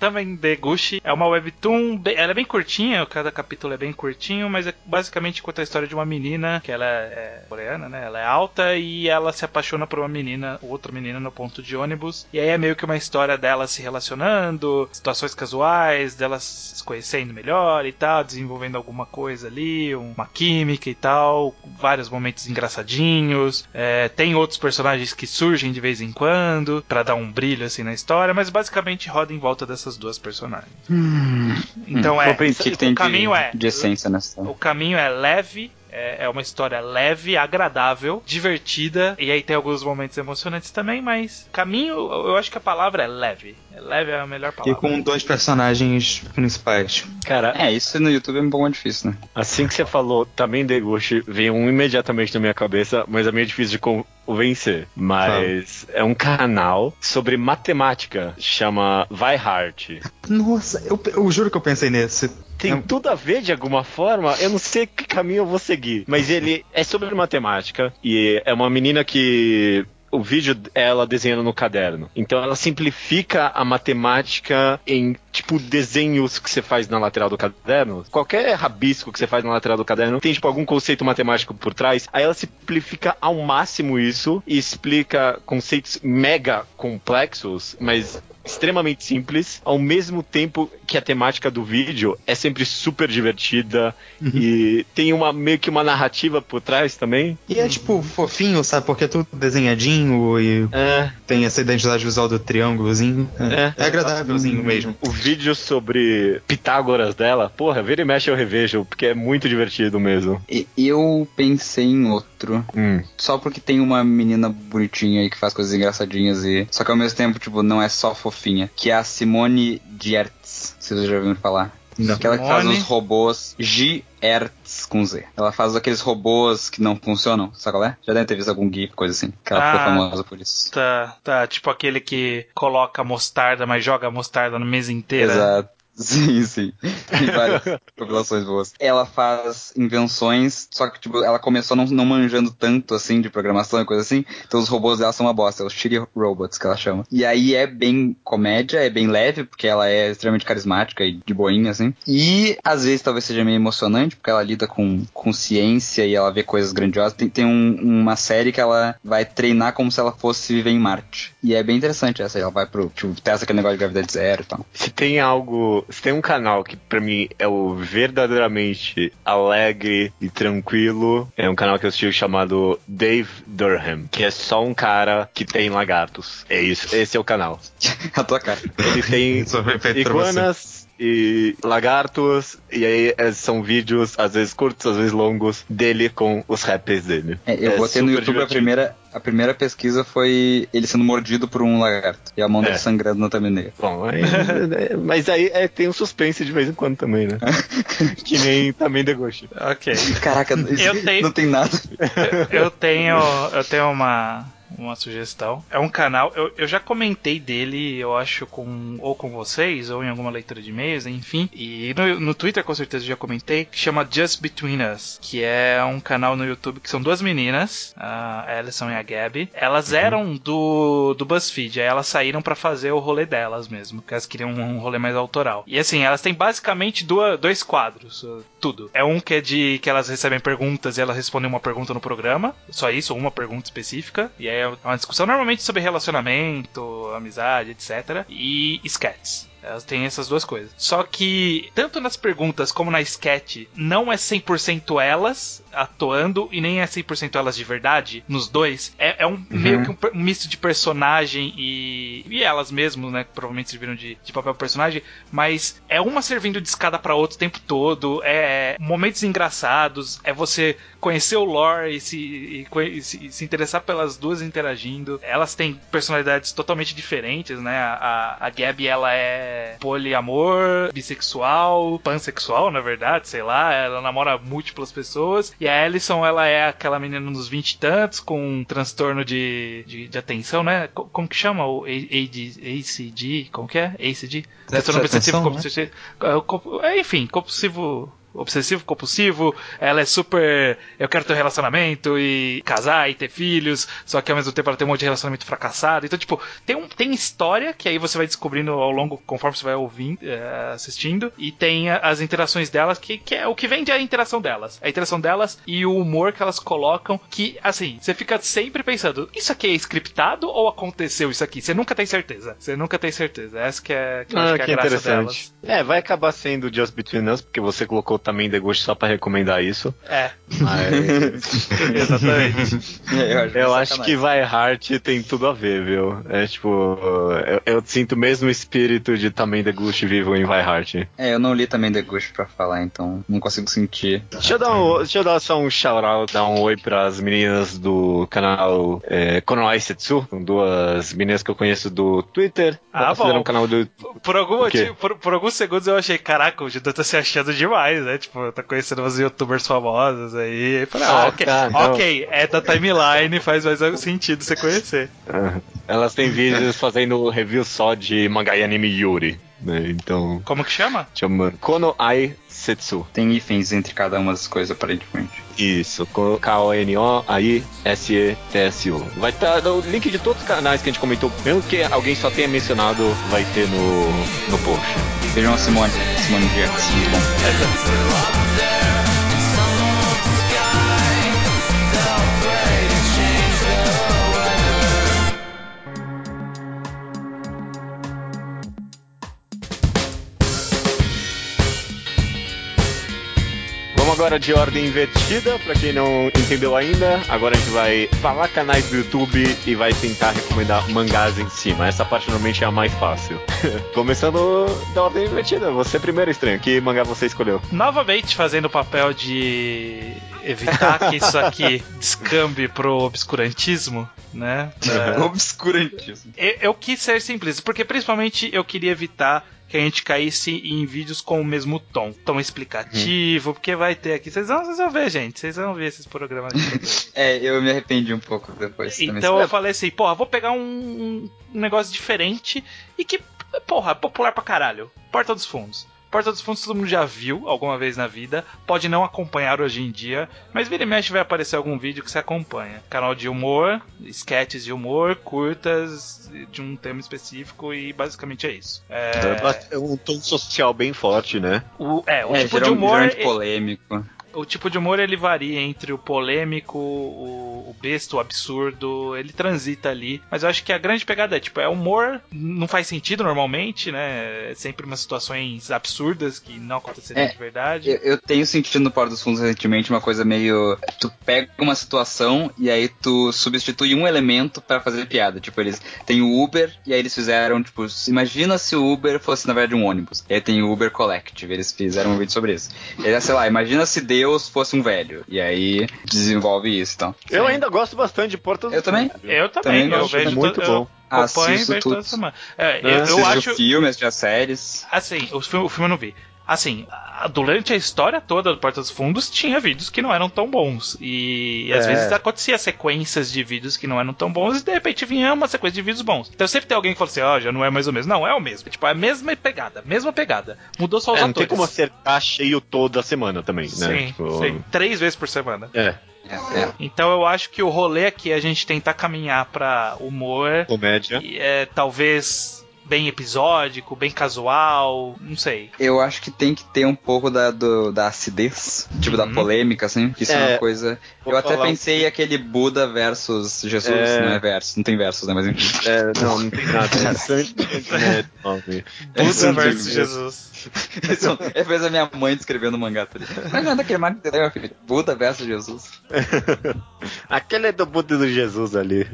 Também Degushi. É uma webtoon, ela é bem curtinha, cada capítulo é bem curtinho, mas basicamente conta a história de uma menina, que ela é coreana, né? Ela é alta e ela se apaixona por outra menina no ponto de ônibus, e aí é meio que uma história dela se relacionando, situações casuais, delas conhecendo melhor e tal, desenvolvendo alguma coisa ali, uma química e tal, vários momentos engraçadinhos, tem outros personagens que surgem de vez em quando pra dar um brilho assim na história, mas basicamente roda em volta dessas duas personagens. Então o caminho é leve. É uma história leve, agradável, divertida, e aí tem alguns momentos emocionantes também, mas caminho, eu acho que a palavra é leve. Leve é a melhor palavra. E com dois personagens principais. Cara, isso no YouTube é um pouco difícil, né? Assim que você falou, também Degushi, veio um imediatamente na minha cabeça, mas é meio difícil de vencer, mas é um canal sobre matemática, chama Vihart. Nossa, eu juro que eu pensei nesse. Tem tudo a ver de alguma forma, eu não sei que caminho eu vou seguir, mas ele é sobre matemática e é uma menina que... O vídeo é ela desenhando no caderno. Então ela simplifica a matemática em, tipo, desenhos que você faz na lateral do caderno. Qualquer rabisco que você faz na lateral do caderno tem, tipo, algum conceito matemático por trás. Aí ela simplifica ao máximo isso e explica conceitos mega complexos, mas extremamente simples, ao mesmo tempo que a temática do vídeo é sempre super divertida e tem meio que uma narrativa por trás também. E é tipo fofinho, sabe? Porque é tudo desenhadinho e tem essa identidade visual do triângulozinho. É agradávelzinho mesmo. O vídeo sobre Pitágoras dela, porra, vira e mexe eu revejo, porque é muito divertido mesmo. Eu pensei em outro, só porque tem uma menina bonitinha aí que faz coisas engraçadinhas e... Só que ao mesmo tempo, tipo, não é só fofinho, que é a Simone Giertz, vocês já ouviram falar. Não. Aquela que faz uns robôs Giertz com Z. Ela faz aqueles robôs que não funcionam, sabe qual é? Já deve ter visto algum GIF, coisa assim, que ela ficou famosa por isso. Tá, tipo aquele que coloca mostarda, mas joga mostarda na mesa inteira. Exato. Sim. Tem várias compilações boas. Ela faz invenções, só que tipo, ela começou não manjando tanto assim de programação e coisa assim, então os robôs dela são uma bosta, os shitty robots que ela chama. E aí é bem comédia, é bem leve, porque ela é extremamente carismática e de boinha, assim. E às vezes talvez seja meio emocionante, porque ela lida com ciência e ela vê coisas grandiosas. Tem uma série que ela vai treinar como se ela fosse viver em Marte. E é bem interessante essa, ela vai pro, tipo, testa aquele negócio de gravidade zero e tal. Se tem algo se tem um canal que pra mim é o verdadeiramente alegre e tranquilo, é um canal que eu assisti chamado Dave Durham, que é só um cara que tem lagartos. É isso, esse é o canal. A tua cara. Ele tem iguanas e lagartos, e aí são vídeos, às vezes curtos, às vezes longos, dele com os raps dele. Eu botei no YouTube a primeira pesquisa foi ele sendo mordido por um lagarto, e a mão dele sangrando na thumbnail. Bom, aí, mas aí tem um suspense de vez em quando também, né? Que nem também The Ghost. Ok. Caraca, isso não tem nada. Eu tenho uma sugestão. É um canal, eu já comentei dele, eu acho, com vocês, ou em alguma leitura de e-mails, enfim. E no Twitter, com certeza, eu já comentei, que chama Just Between Us, que é um canal no YouTube que são duas meninas, a Alison e a Gabby. Elas eram do BuzzFeed, aí elas saíram pra fazer o rolê delas mesmo, porque elas queriam um rolê mais autoral. E assim, elas têm basicamente dois quadros, tudo. É um que é de que elas recebem perguntas e elas respondem uma pergunta no programa, só isso, ou uma pergunta específica, e aí é uma discussão normalmente sobre relacionamento, amizade, etc. E sketches. Elas têm essas duas coisas. Só que, tanto nas perguntas como na sketch, não é 100% elas atuando e nem é 100% elas de verdade. Nos dois, meio que um misto de personagem e elas mesmas, né? Que provavelmente serviram de papel pro personagem. Mas é uma servindo de escada pra outra o tempo todo. É momentos engraçados. É você conhecer o lore e se interessar pelas duas interagindo. Elas têm personalidades totalmente diferentes, né? A Gabby, ela é poliamor, bissexual, pansexual, na verdade, sei lá, ela namora múltiplas pessoas, e a Alison, ela é aquela menina nos 20 e tantos, com um transtorno de atenção, né? Como que chama? O ACD? Como que é? ACD? Transtorno obsessivo compulsivo. Enfim, obsessivo compulsivo, ela é super eu quero ter um relacionamento e casar e ter filhos, só que ao mesmo tempo ela tem um monte de relacionamento fracassado, então tipo tem história que aí você vai descobrindo ao longo, conforme você vai ouvindo, assistindo, e tem as interações delas que é o que vende a interação delas e o humor que elas colocam, que assim, você fica sempre pensando, isso aqui é scriptado ou aconteceu isso aqui? Você nunca tem certeza, essa que é a graça delas. Vai acabar sendo Just Between Us, porque você colocou também The Ghost só pra recomendar isso. Mas... Exatamente. Eu acho que Vihart tem tudo a ver, viu? É tipo... Eu sinto o mesmo espírito de também The Ghost vivo em Vihart. Eu não li também The Ghost pra falar, então não consigo sentir. Deixa eu dar só um shout-out, dar um oi pras meninas do canal Kono Aisatsu. São duas meninas que eu conheço do Twitter. Bom. Um canal do... Por algum motivo, por alguns segundos eu achei, caraca, o Judô tá se achando demais, né? Tipo, tá conhecendo umas youtubers famosas aí. Ok, é da timeline, faz mais sentido você conhecer. Elas têm vídeos fazendo review só de mangá e anime Yuri. Então, como que chama? Chama Kono Aisatsu. Tem hífens entre cada uma das coisas, aparentemente. Isso, K-O-N-O-A-I-S-E-T-S-U. Vai estar o link de todos os canais que a gente comentou, mesmo que alguém só tenha mencionado, vai ter no post. Vejam a Simone Dias. Muito bom. Vamos agora de ordem invertida, pra quem não entendeu ainda. Agora a gente vai falar canais do YouTube e vai tentar recomendar mangás em cima. Essa parte normalmente é a mais fácil. Começando da ordem invertida, você primeiro, Estranho. Que mangá você escolheu? Novamente fazendo o papel de evitar que isso aqui descambe pro obscurantismo, né? Obscurantismo. Eu quis ser simples, porque principalmente eu queria evitar que a gente caísse em vídeos com o mesmo tom explicativo, porque vai ter aqui, vocês vão ver, gente, vocês vão ver esses programas de eu me arrependi um pouco depois. Então eu falei assim, porra, vou pegar um negócio diferente e que, porra, popular pra caralho. Porta dos Fundos todo mundo já viu alguma vez na vida, pode não acompanhar hoje em dia, mas vira e mexe vai aparecer algum vídeo que você acompanha. Canal de humor, sketches de humor, curtas de um tema específico, e basicamente é isso. É um tom social bem forte, né? O tipo de humor... polêmico. O tipo de humor ele varia entre o polêmico, o besta, o absurdo, ele transita ali. Mas eu acho que a grande pegada é, tipo, é humor, não faz sentido normalmente, né? É sempre umas situações absurdas que não aconteceriam de verdade. Eu tenho sentido no Porta dos Fundos recentemente uma coisa meio... Tu pega uma situação e aí tu substitui um elemento pra fazer piada. Tipo, eles têm o Uber e aí eles fizeram, tipo, imagina se o Uber fosse, na verdade, um ônibus. E aí tem o Uber Collective, eles fizeram um vídeo sobre isso. E aí, sei lá, imagina se Deus fosse um velho. E aí desenvolve isso, então. Eu ainda gosto bastante de Porta dos Fundos. Eu também. Eu vejo muito bom. Assisto tudo. Eu acho filmes, já séries. Assim, o filme eu não vi. Assim, durante a história toda do Porta dos Fundos, tinha vídeos que não eram tão bons. E às vezes acontecia sequências de vídeos que não eram tão bons e de repente vinha uma sequência de vídeos bons. Então sempre tem alguém que fala assim, já não é mais o mesmo. Não, é o mesmo. Tipo, é a mesma pegada. Mudou só os atores. Não tem como acertar cheio toda semana também, né? Sim, tipo... sim. 3 vezes por semana. Então eu acho que o rolê aqui é a gente tentar caminhar pra humor. Comédia. E, talvez... bem episódico, bem casual, não sei. Eu acho que tem que ter um pouco da acidez, tipo da polêmica, assim, que isso é uma coisa... Eu até pensei aquele Buda versus Jesus, não é verso, não tem versos, né, mas enfim. Não tem nada. Buda versus Jesus. É coisa da minha mãe escrevendo mangá. Mas não é daquele mangá, meu filho. Buda versus Jesus. Aquele é do Buda e do Jesus ali.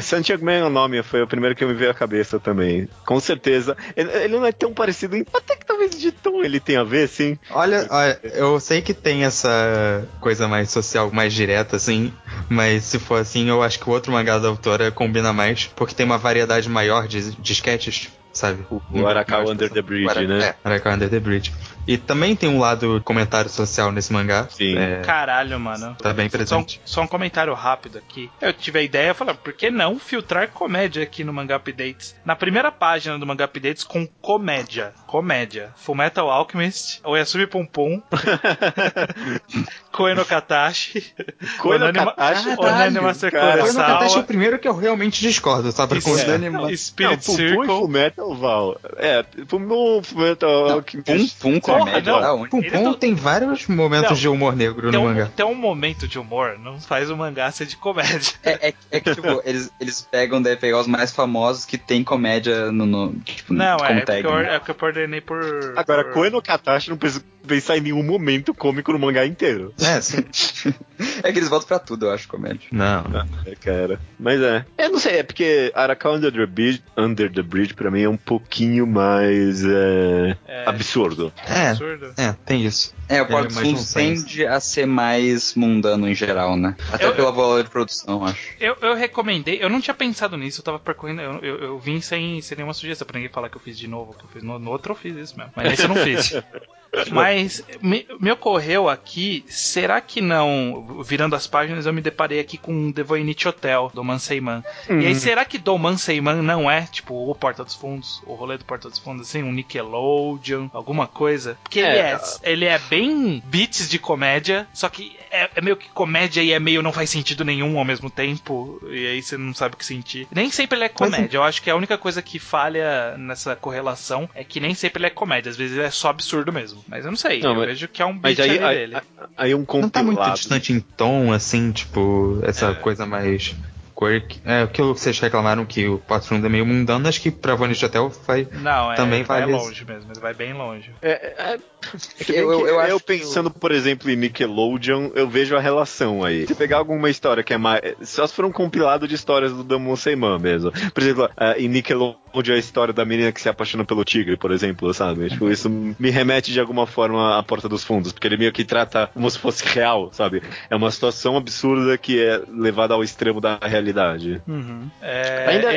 Saint Young Man é o nome, foi o primeiro que me veio à cabeça também. Com certeza. Ele não é tão parecido, até que talvez de tom ele tenha a ver, sim. Olha, eu sei que tem essa coisa mais social, mais direta, assim, mas se for assim, eu acho que o outro mangá da autora combina mais, porque tem uma variedade maior de sketches, sabe? O Arakawa Under the Bridge, né? Arakawa Under the Bridge. E também tem um lado comentário social nesse mangá. Sim. Caralho, mano. Tá bem presente. Só um comentário rápido aqui. Eu tive a ideia de falar, por que não filtrar comédia aqui no Mangá Updates? Na primeira página do Mangá Updates com comédia. Fullmetal Alchemist, Oyasumi Pompom, Koenokatashi, Onanimasu Kurosawa. Koenokatashi é o primeiro que eu realmente discordo, sabe? Com Spirit Circle. Fullmetal Val. Fullmetal Alchemist. Pum Pum tem vários momentos de humor negro no mangá. Tem um momento de humor, não faz o mangá ser de comédia. É que, tipo, eles devem pegar os mais famosos que tem comédia no não, como tag. É porque eu ordenei por... Agora, Koenokatashi não precisa pensar em nenhum momento cômico no mangá inteiro. Sim. É que eles voltam pra tudo, eu acho, comédia. Não. Cara. Mas eu não sei, é porque Arakawa Under the Bridge pra mim é um pouquinho mais absurdo. Tem isso. O Porta dos Fundos tende a ser mais mundano em geral, né? Até pela valor de produção, acho. Eu recomendei, eu não tinha pensado nisso, eu tava percorrendo, eu vim sem nenhuma sugestão pra ninguém falar que eu fiz de novo, que eu fiz no outro eu fiz isso mesmo, mas nesse eu não fiz. Mas me ocorreu aqui, será que não, virando as páginas, eu me deparei aqui com The Voynich Hotel, do Mansei Man. E aí, será que do Mansei Man não é, tipo, o Porta dos Fundos, o rolê do Porta dos Fundos, assim, um Nickelodeon, alguma coisa? Porque ele é bem beats de comédia, só que é meio que comédia e é meio não faz sentido nenhum ao mesmo tempo, e aí você não sabe o que sentir. Nem sempre ele é comédia, eu acho que a única coisa que falha nessa correlação é que nem sempre ele é comédia, às vezes ele é só absurdo mesmo. Mas eu não sei, eu vejo que é um beat ali dele. Aí um compilado. Não tá muito distante em tom, assim, tipo, essa coisa mais quirk. Aquilo que vocês reclamaram que o Patron é meio mundano, acho que pra Vonage Hotel vai... Não, também vai longe mesmo, ele vai bem longe. Eu pensando, por exemplo, em Nickelodeon, eu vejo a relação aí. Se pegar alguma história que é mais... Só se for um compilado de histórias do Damon Seyman mesmo. Por exemplo, em Nickelodeon a história da menina que se apaixona pelo tigre, por exemplo, sabe? Tipo, isso me remete de alguma forma à Porta dos Fundos, porque ele meio que trata como se fosse real, sabe? É uma situação absurda que é levada ao extremo da realidade. Ainda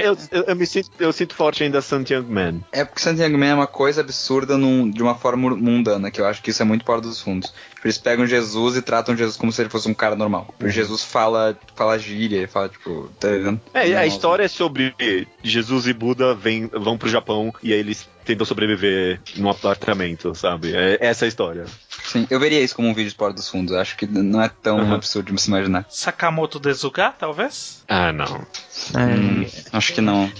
eu sinto forte ainda Saint Young Man. É porque Saint Young Man é uma coisa absurda de uma forma mundana, né, que eu acho que isso é muito Porta dos Fundos. Eles pegam Jesus e tratam Jesus como se ele fosse um cara normal. Porque Jesus fala gíria, ele fala, tipo... Tá vendo? A história é sobre Jesus e Buda vão pro Japão e aí eles tentam sobreviver num apartamento, sabe? É essa a história. Sim, eu veria isso como um vídeo de Porta dos Fundos. Acho que não é tão absurdo de se imaginar. Sakamoto Desuga, talvez? Ah, não. Acho que não.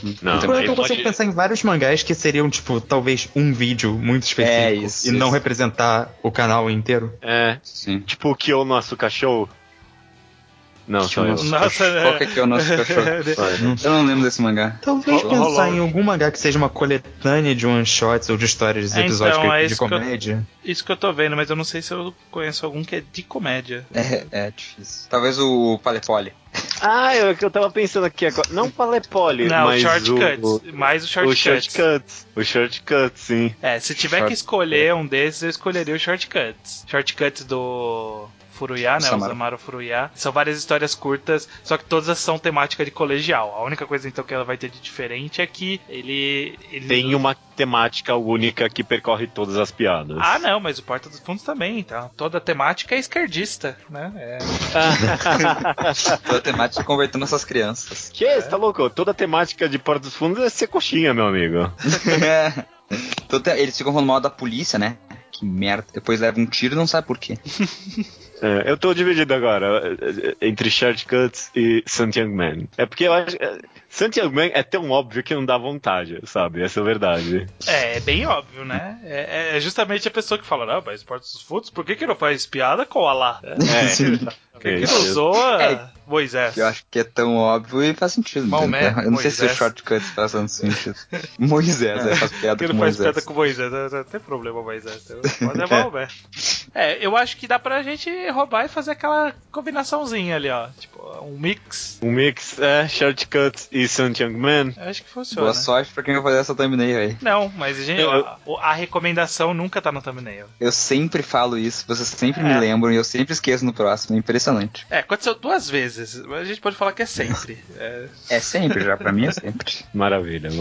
Eu tô conseguindo pensar em vários mangás que seriam, tipo, talvez um vídeo muito específico isso, não representar o canal inteiro. Sim. Tipo o Kyo no Asuka Show. Não, só eu. Qual que é o nosso cachorro? Eu não lembro desse mangá. Talvez pensar em algum mangá que seja uma coletânea de one-shots ou de histórias de episódios de comédia. Isso que eu tô vendo, mas eu não sei se eu conheço algum que é de comédia. É difícil. Talvez o Palepoli. Eu tava pensando aqui agora. Não o Palepoli, mas Shortcuts. Mais o Shortcuts. O Shortcuts, sim. Se tiver que escolher um desses, eu escolheria o Shortcuts. Shortcuts do... Furuya, né? O Samaru Furuya. São várias histórias curtas, só que todas são temática de colegial. A única coisa, então, que ela vai ter de diferente é que ele tem uma temática única que percorre todas as piadas. Mas o Porta dos Fundos também, então. Toda a temática é esquerdista, né? Toda a temática convertendo essas crianças. Você tá louco? Toda a temática de Porta dos Fundos é ser coxinha, meu amigo. Eles ficam falando mal da polícia, né? Que merda. Depois leva um tiro e não sabe por quê. Eu tô dividido agora entre Shortcuts e Saint Young Man. É porque eu acho... Saint Young Man é tão óbvio que não dá vontade, sabe? Essa é a verdade. É bem óbvio, né? É justamente a pessoa que fala, não, mas Porta dos Fundos, por que não faz piada com o Alá? Por que não zoa Moisés? Eu acho que é tão óbvio e faz sentido. Maomé, eu não sei se o Shortcuts faz tanto sentido. Moisés, faz piada com Moisés. Por que não faz piada com Moisés? Não tem problema, Moisés. Mas é Maomé. Eu acho que dá pra gente roubar e fazer aquela combinaçãozinha ali, ó. Tipo, um mix. Um mix, Shortcuts e Saint Young Man. Eu acho que funciona. Boa sorte pra quem vai fazer essa thumbnail aí. Não, mas gente, a recomendação nunca tá no thumbnail. Eu sempre falo isso, vocês sempre me lembram e eu sempre esqueço no próximo. É impressionante. Aconteceu 2 vezes, mas a gente pode falar que é sempre. É sempre, já pra mim é sempre. Maravilha,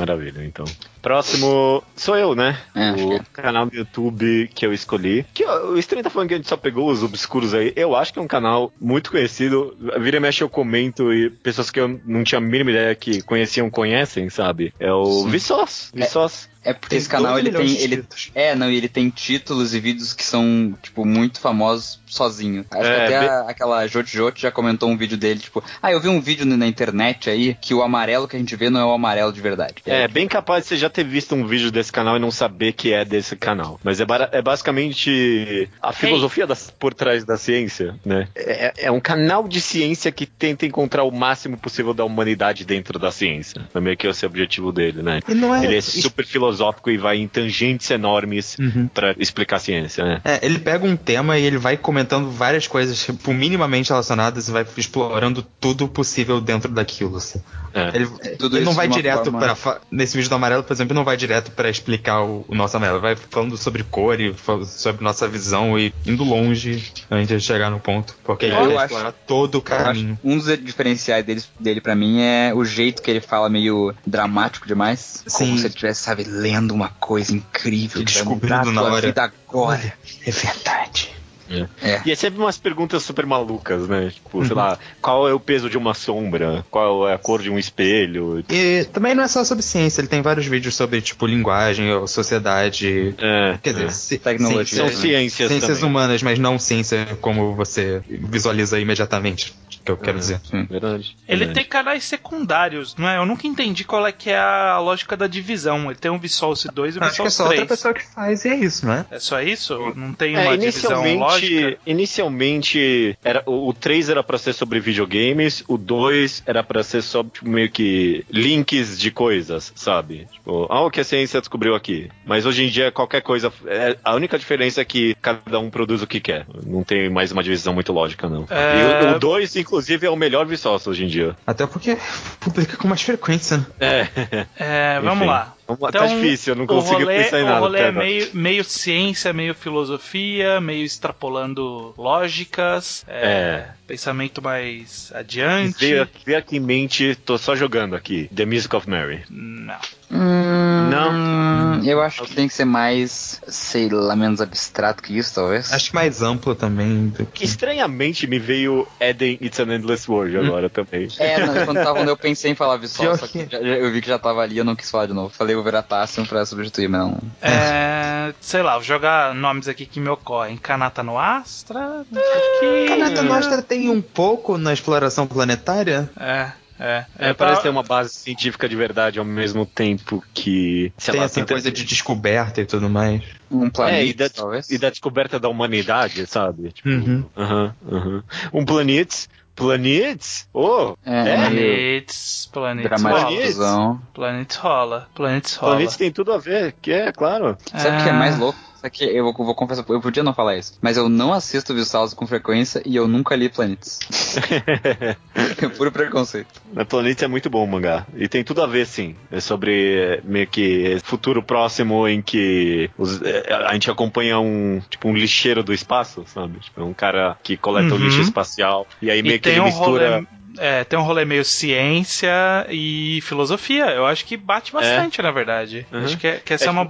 então. Próximo sou eu, né? O canal do YouTube que eu escolhi. Que o Estranho tá falando que a gente só pegou os obscuros aí. Eu acho que é um canal muito conhecido. Vira e mexe eu comento e pessoas que eu não tinha a mínima ideia que conhecem, sabe? É o Vsauce. Porque esse canal ele tem títulos e vídeos que são, tipo, muito famosos sozinho. Acho que até aquela Jojo já comentou um vídeo dele, tipo, eu vi um vídeo na internet aí que o amarelo que a gente vê não é o amarelo de verdade. Bem capaz de você já ter visto um vídeo desse canal e não saber que é desse canal. Mas é basicamente a filosofia por trás da ciência, né? É um canal de ciência que tenta encontrar o máximo possível da humanidade dentro da ciência. É meio que esse é o objetivo dele, né? Ele é super filosófico e vai em tangentes enormes pra explicar a ciência, né? Ele pega um tema e ele vai comentando várias coisas, tipo, minimamente relacionadas e vai explorando tudo possível dentro daquilo, assim. Ele não vai direto pra... Nesse vídeo do amarelo, por exemplo, não vai direto pra explicar o nosso amarelo. Vai falando sobre cor e sobre nossa visão e indo longe antes de chegar no ponto. Porque ele vai explorar todo o caminho. Um dos diferenciais dele pra mim é o jeito que ele fala meio dramático demais. Sim. Como se ele tivesse, sabe, lendo uma coisa incrível, descobrindo na hora. Vida agora. É verdade. E é sempre umas perguntas super malucas, né? Tipo, sei lá, qual é o peso de uma sombra? Qual é a cor de um espelho? E também não é só sobre ciência, ele tem vários vídeos sobre, tipo, linguagem ou sociedade. Quer dizer, tecnologia. São ciências. Ciências também. Humanas, mas não ciência como você visualiza imediatamente, que eu quero dizer. Verdade. Ele tem canais secundários, não é? Eu nunca entendi qual é que é a lógica da divisão. Ele tem um Vsauce 2 e um Vsauce 3. Acho que é só outra pessoa que faz e é isso, não é? É só isso? Não tem uma divisão lógica? Inicialmente era, o 3 era pra ser sobre videogames, o 2 era pra ser sobre, tipo, meio que links de coisas, sabe? Tipo, o que a ciência descobriu aqui. Mas hoje em dia qualquer coisa, a única diferença é que cada um produz o que quer. Não tem mais uma divisão muito lógica, não. E o 2, inclusive, é o melhor Vsauce hoje em dia. Até porque publica com mais frequência. Vamos lá. Então, tá difícil, eu não consigo pensar em nada. O rolê é meio ciência, meio filosofia, meio extrapolando lógicas, pensamento mais adiante. Vê aqui em mente, tô só jogando aqui, The Music of Mary. Não. Não. Eu acho que tem que ser mais, sei lá, menos abstrato que isso, talvez. Acho que mais amplo também. Que estranhamente me veio Eden It's an Endless World agora também. É, não, quando eu pensei em falar Vsauce, só que eu vi que já tava ali, eu não quis falar de novo. Falei o Veritasium pra substituir, mas não. É, sei lá, vou jogar nomes aqui que me ocorrem. Kanata no Astra. Kanata no Astra tem um pouco na exploração planetária? É, parece ter uma base científica de verdade ao mesmo tempo que... Tem essa coisa de descoberta e tudo mais. Um planeta, talvez. E da descoberta da humanidade, sabe? Tipo, Um Planetes? Oh! Planetes rola. Planetes tem tudo a ver, que é claro. Sabe o que é mais louco? Só que eu vou confessar, eu podia não falar isso, mas eu não assisto Vsauce com frequência e eu nunca li Planetes. É puro preconceito. Planetes é muito bom o mangá. E tem tudo a ver, sim. É sobre meio que futuro próximo em que a gente acompanha um lixeiro do espaço, sabe? Tipo, um cara que coleta o lixo espacial. E aí meio que ele mistura... tem um rolê meio ciência e filosofia. Eu acho que bate bastante, na verdade. Acho que essa é um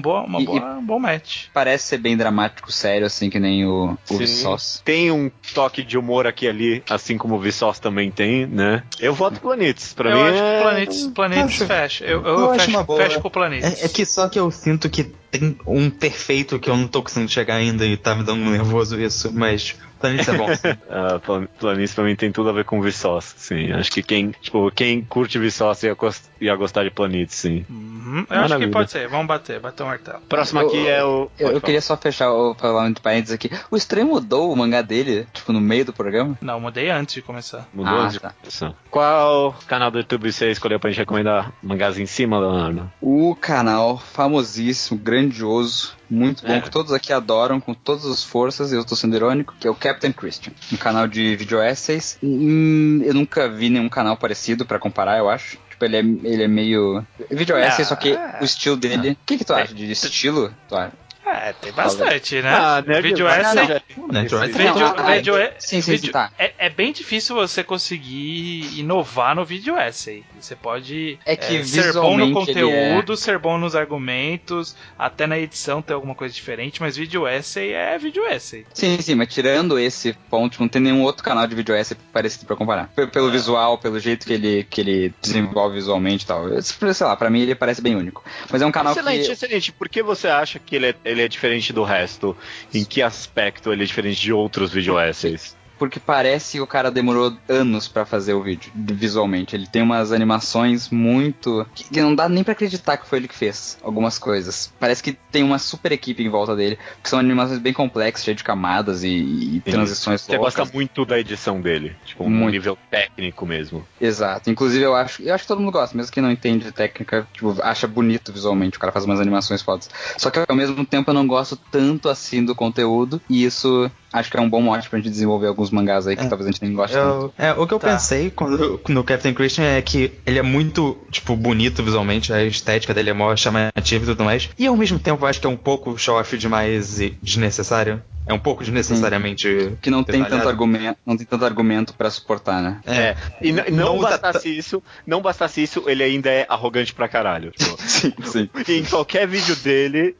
bom match. Parece ser bem dramático, sério, assim, que nem o Vsauce. Tem um toque de humor aqui e ali, assim como o Vsauce também tem, né? Eu voto Planetes. Pra mim acho que Planetes fecha. Eu fecho com o Planetes. É que só que eu sinto que tem um perfeito que eu não tô conseguindo chegar ainda e tá me dando nervoso isso, mas... Planetes é bom. Planetes pra mim tem tudo a ver com Vsauce, sim. Acho que quem curte Vsauce ia gostar de Planetes, sim. Eu acho que pode ser. Vamos bater o martelo. Próximo aqui é o... Eu queria só fechar o parlamento de parênteses aqui. O Estranho mudou o mangá dele, no meio do programa? Não, mudei antes de começar. Mudou antes de começar. Qual canal do YouTube você escolheu pra gente recomendar mangás em cima, Leonardo? O canal famosíssimo, grandioso... Muito bom, que todos aqui adoram, com todas as forças, eu tô sendo irônico, que é o Captain Kristian, um canal de video essays. Eu nunca vi nenhum canal parecido pra comparar, eu acho. Ele é meio... Video essay, só que o estilo dele... O que tu acha de estilo? Tem bastante, né? Video essay... Sim, tá. É bem difícil você conseguir inovar no video essay. Você pode ser bom no conteúdo, ser bom nos argumentos, até na edição ter alguma coisa diferente, mas video essay é video essay. Sim, mas tirando esse ponto, não tem nenhum outro canal de video essay parecido pra comparar. Pelo visual, pelo jeito que ele desenvolve visualmente e tal. Sei lá, pra mim ele parece bem único. Mas é um canal Excelente. Por que você acha que ele é diferente do resto? Em que aspecto ele é diferente de outros videoessays? Porque parece que o cara demorou anos pra fazer o vídeo, visualmente. Ele tem umas animações muito... que não dá nem pra acreditar que foi ele que fez algumas coisas. Parece que tem uma super equipe em volta dele, que são animações bem complexas, cheias de camadas e transições loucas. Você gosta muito da edição dele, um nível técnico mesmo. Exato. Inclusive, eu acho que todo mundo gosta, mesmo quem não entende de técnica, acha bonito visualmente. O cara faz umas animações fodas. Só que, ao mesmo tempo, eu não gosto tanto assim do conteúdo, e isso... Acho que é um bom mote pra gente desenvolver alguns mangás aí que talvez a gente nem goste tanto. O que eu pensei no Captain Kristian é que ele é muito, bonito visualmente, a estética dele é mó chamativa e tudo mais. E ao mesmo tempo eu acho que é um pouco show-off demais e desnecessário. É um pouco desnecessariamente... Sim. Que não tem tanto argumento pra suportar, né? E não bastasse isso, ele ainda é arrogante pra caralho. Sim. Em qualquer vídeo dele,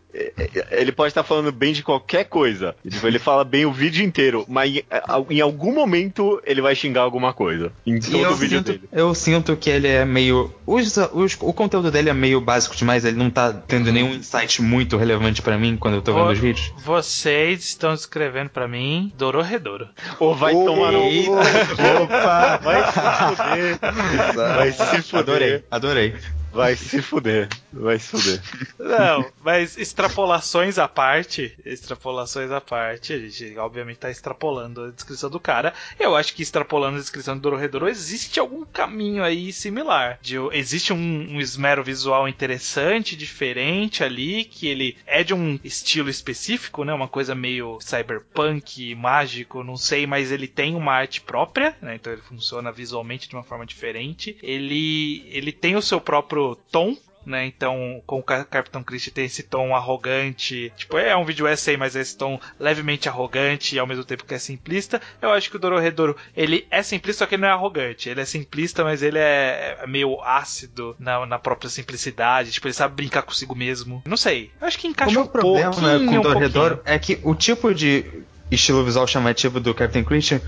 ele pode estar falando bem de qualquer coisa. Ele fala bem o vídeo inteiro, mas em algum momento ele vai xingar alguma coisa. Em todo o vídeo dele. Eu sinto que ele é meio... O conteúdo dele é meio básico demais, ele não tá tendo nenhum insight muito relevante pra mim quando eu tô vendo os vídeos. Vocês estão escrevendo pra mim Dororedoro. Tomar no... Opa! Vai se fuder. Adorei. Vai se fuder. Não, mas extrapolações à parte, a gente obviamente tá extrapolando a descrição do cara. Eu acho que extrapolando a descrição do Dororedoro existe algum caminho aí similar. Existe um esmero visual interessante, diferente ali, que ele é de um estilo específico, né? Uma coisa meio cyberpunk, mágico, não sei, mas ele tem uma arte própria, né? Então ele funciona visualmente de uma forma diferente. Ele tem o seu próprio tom, né? Então, com o Captain Kristian tem esse tom arrogante, tipo, é um vídeo essay, mas é esse tom levemente arrogante e ao mesmo tempo que é simplista. Eu acho que o Dororedoro, ele é simplista, só que ele não é arrogante. Ele é simplista, mas ele é meio ácido na própria simplicidade. Tipo, ele sabe brincar consigo mesmo. Não sei, eu acho que encaixa um pouquinho. O meu problema, né, com o Dororedoro é que o tipo de estilo visual chamativo do Captain Kristian,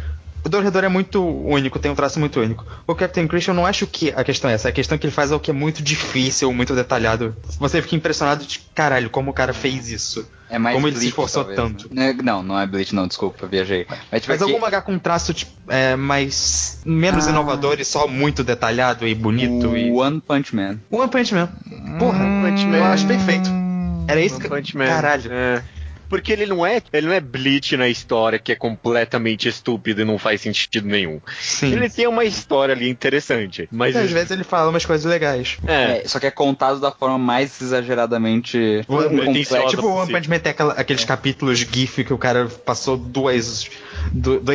o Dororedoro é muito único, tem um traço muito único. O Captain Kristian, eu não acho que a questão é essa. A questão que ele faz é o que é muito difícil, muito detalhado. Você fica impressionado de, caralho, como o cara fez isso. É mais como Bleach, ele se esforçou talvez, tanto. Né? Não é Bleach, não, desculpa, viajei. Mas algum mangá com traço tipo, menos inovador e só muito detalhado e bonito. One Punch Man. One Punch Man. Porra, One Punch Man. Eu acho perfeito. Era isso que... One Punch Man. Caralho. É. Porque ele não é Bleach na história, que é completamente estúpido e não faz sentido nenhum. Sim. Ele tem uma história ali interessante. Mas às vezes ele fala umas coisas legais. Só que é contado da forma mais exageradamente complexa. Tipo o One Punch Man tem aqueles capítulos GIF que o cara passou duas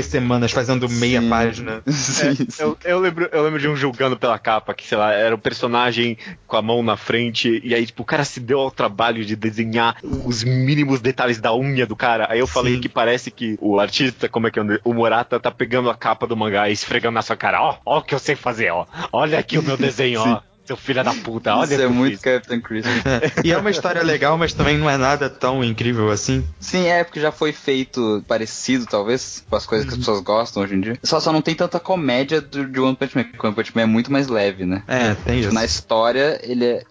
semanas fazendo meia página. Sim. Eu lembro de um julgando pela capa, que, sei lá, era o personagem com a mão na frente, e aí, tipo, o cara se deu ao trabalho de desenhar os mínimos detalhes da unha do cara. Aí eu falei que parece que o artista, o Murata, tá pegando a capa do mangá e esfregando na sua cara. Ó o que eu sei fazer, ó. Olha aqui o meu desenho, ó. Seu filho da puta, olha. Isso é muito Captain Kristian. E é uma história legal, mas também não é nada tão incrível assim. Sim, porque já foi feito parecido, talvez, com as coisas que as pessoas gostam hoje em dia. Só não tem tanta comédia de One Punch Man, porque o One Punch Man é muito mais leve, né? Tem isso. Na história, ele é...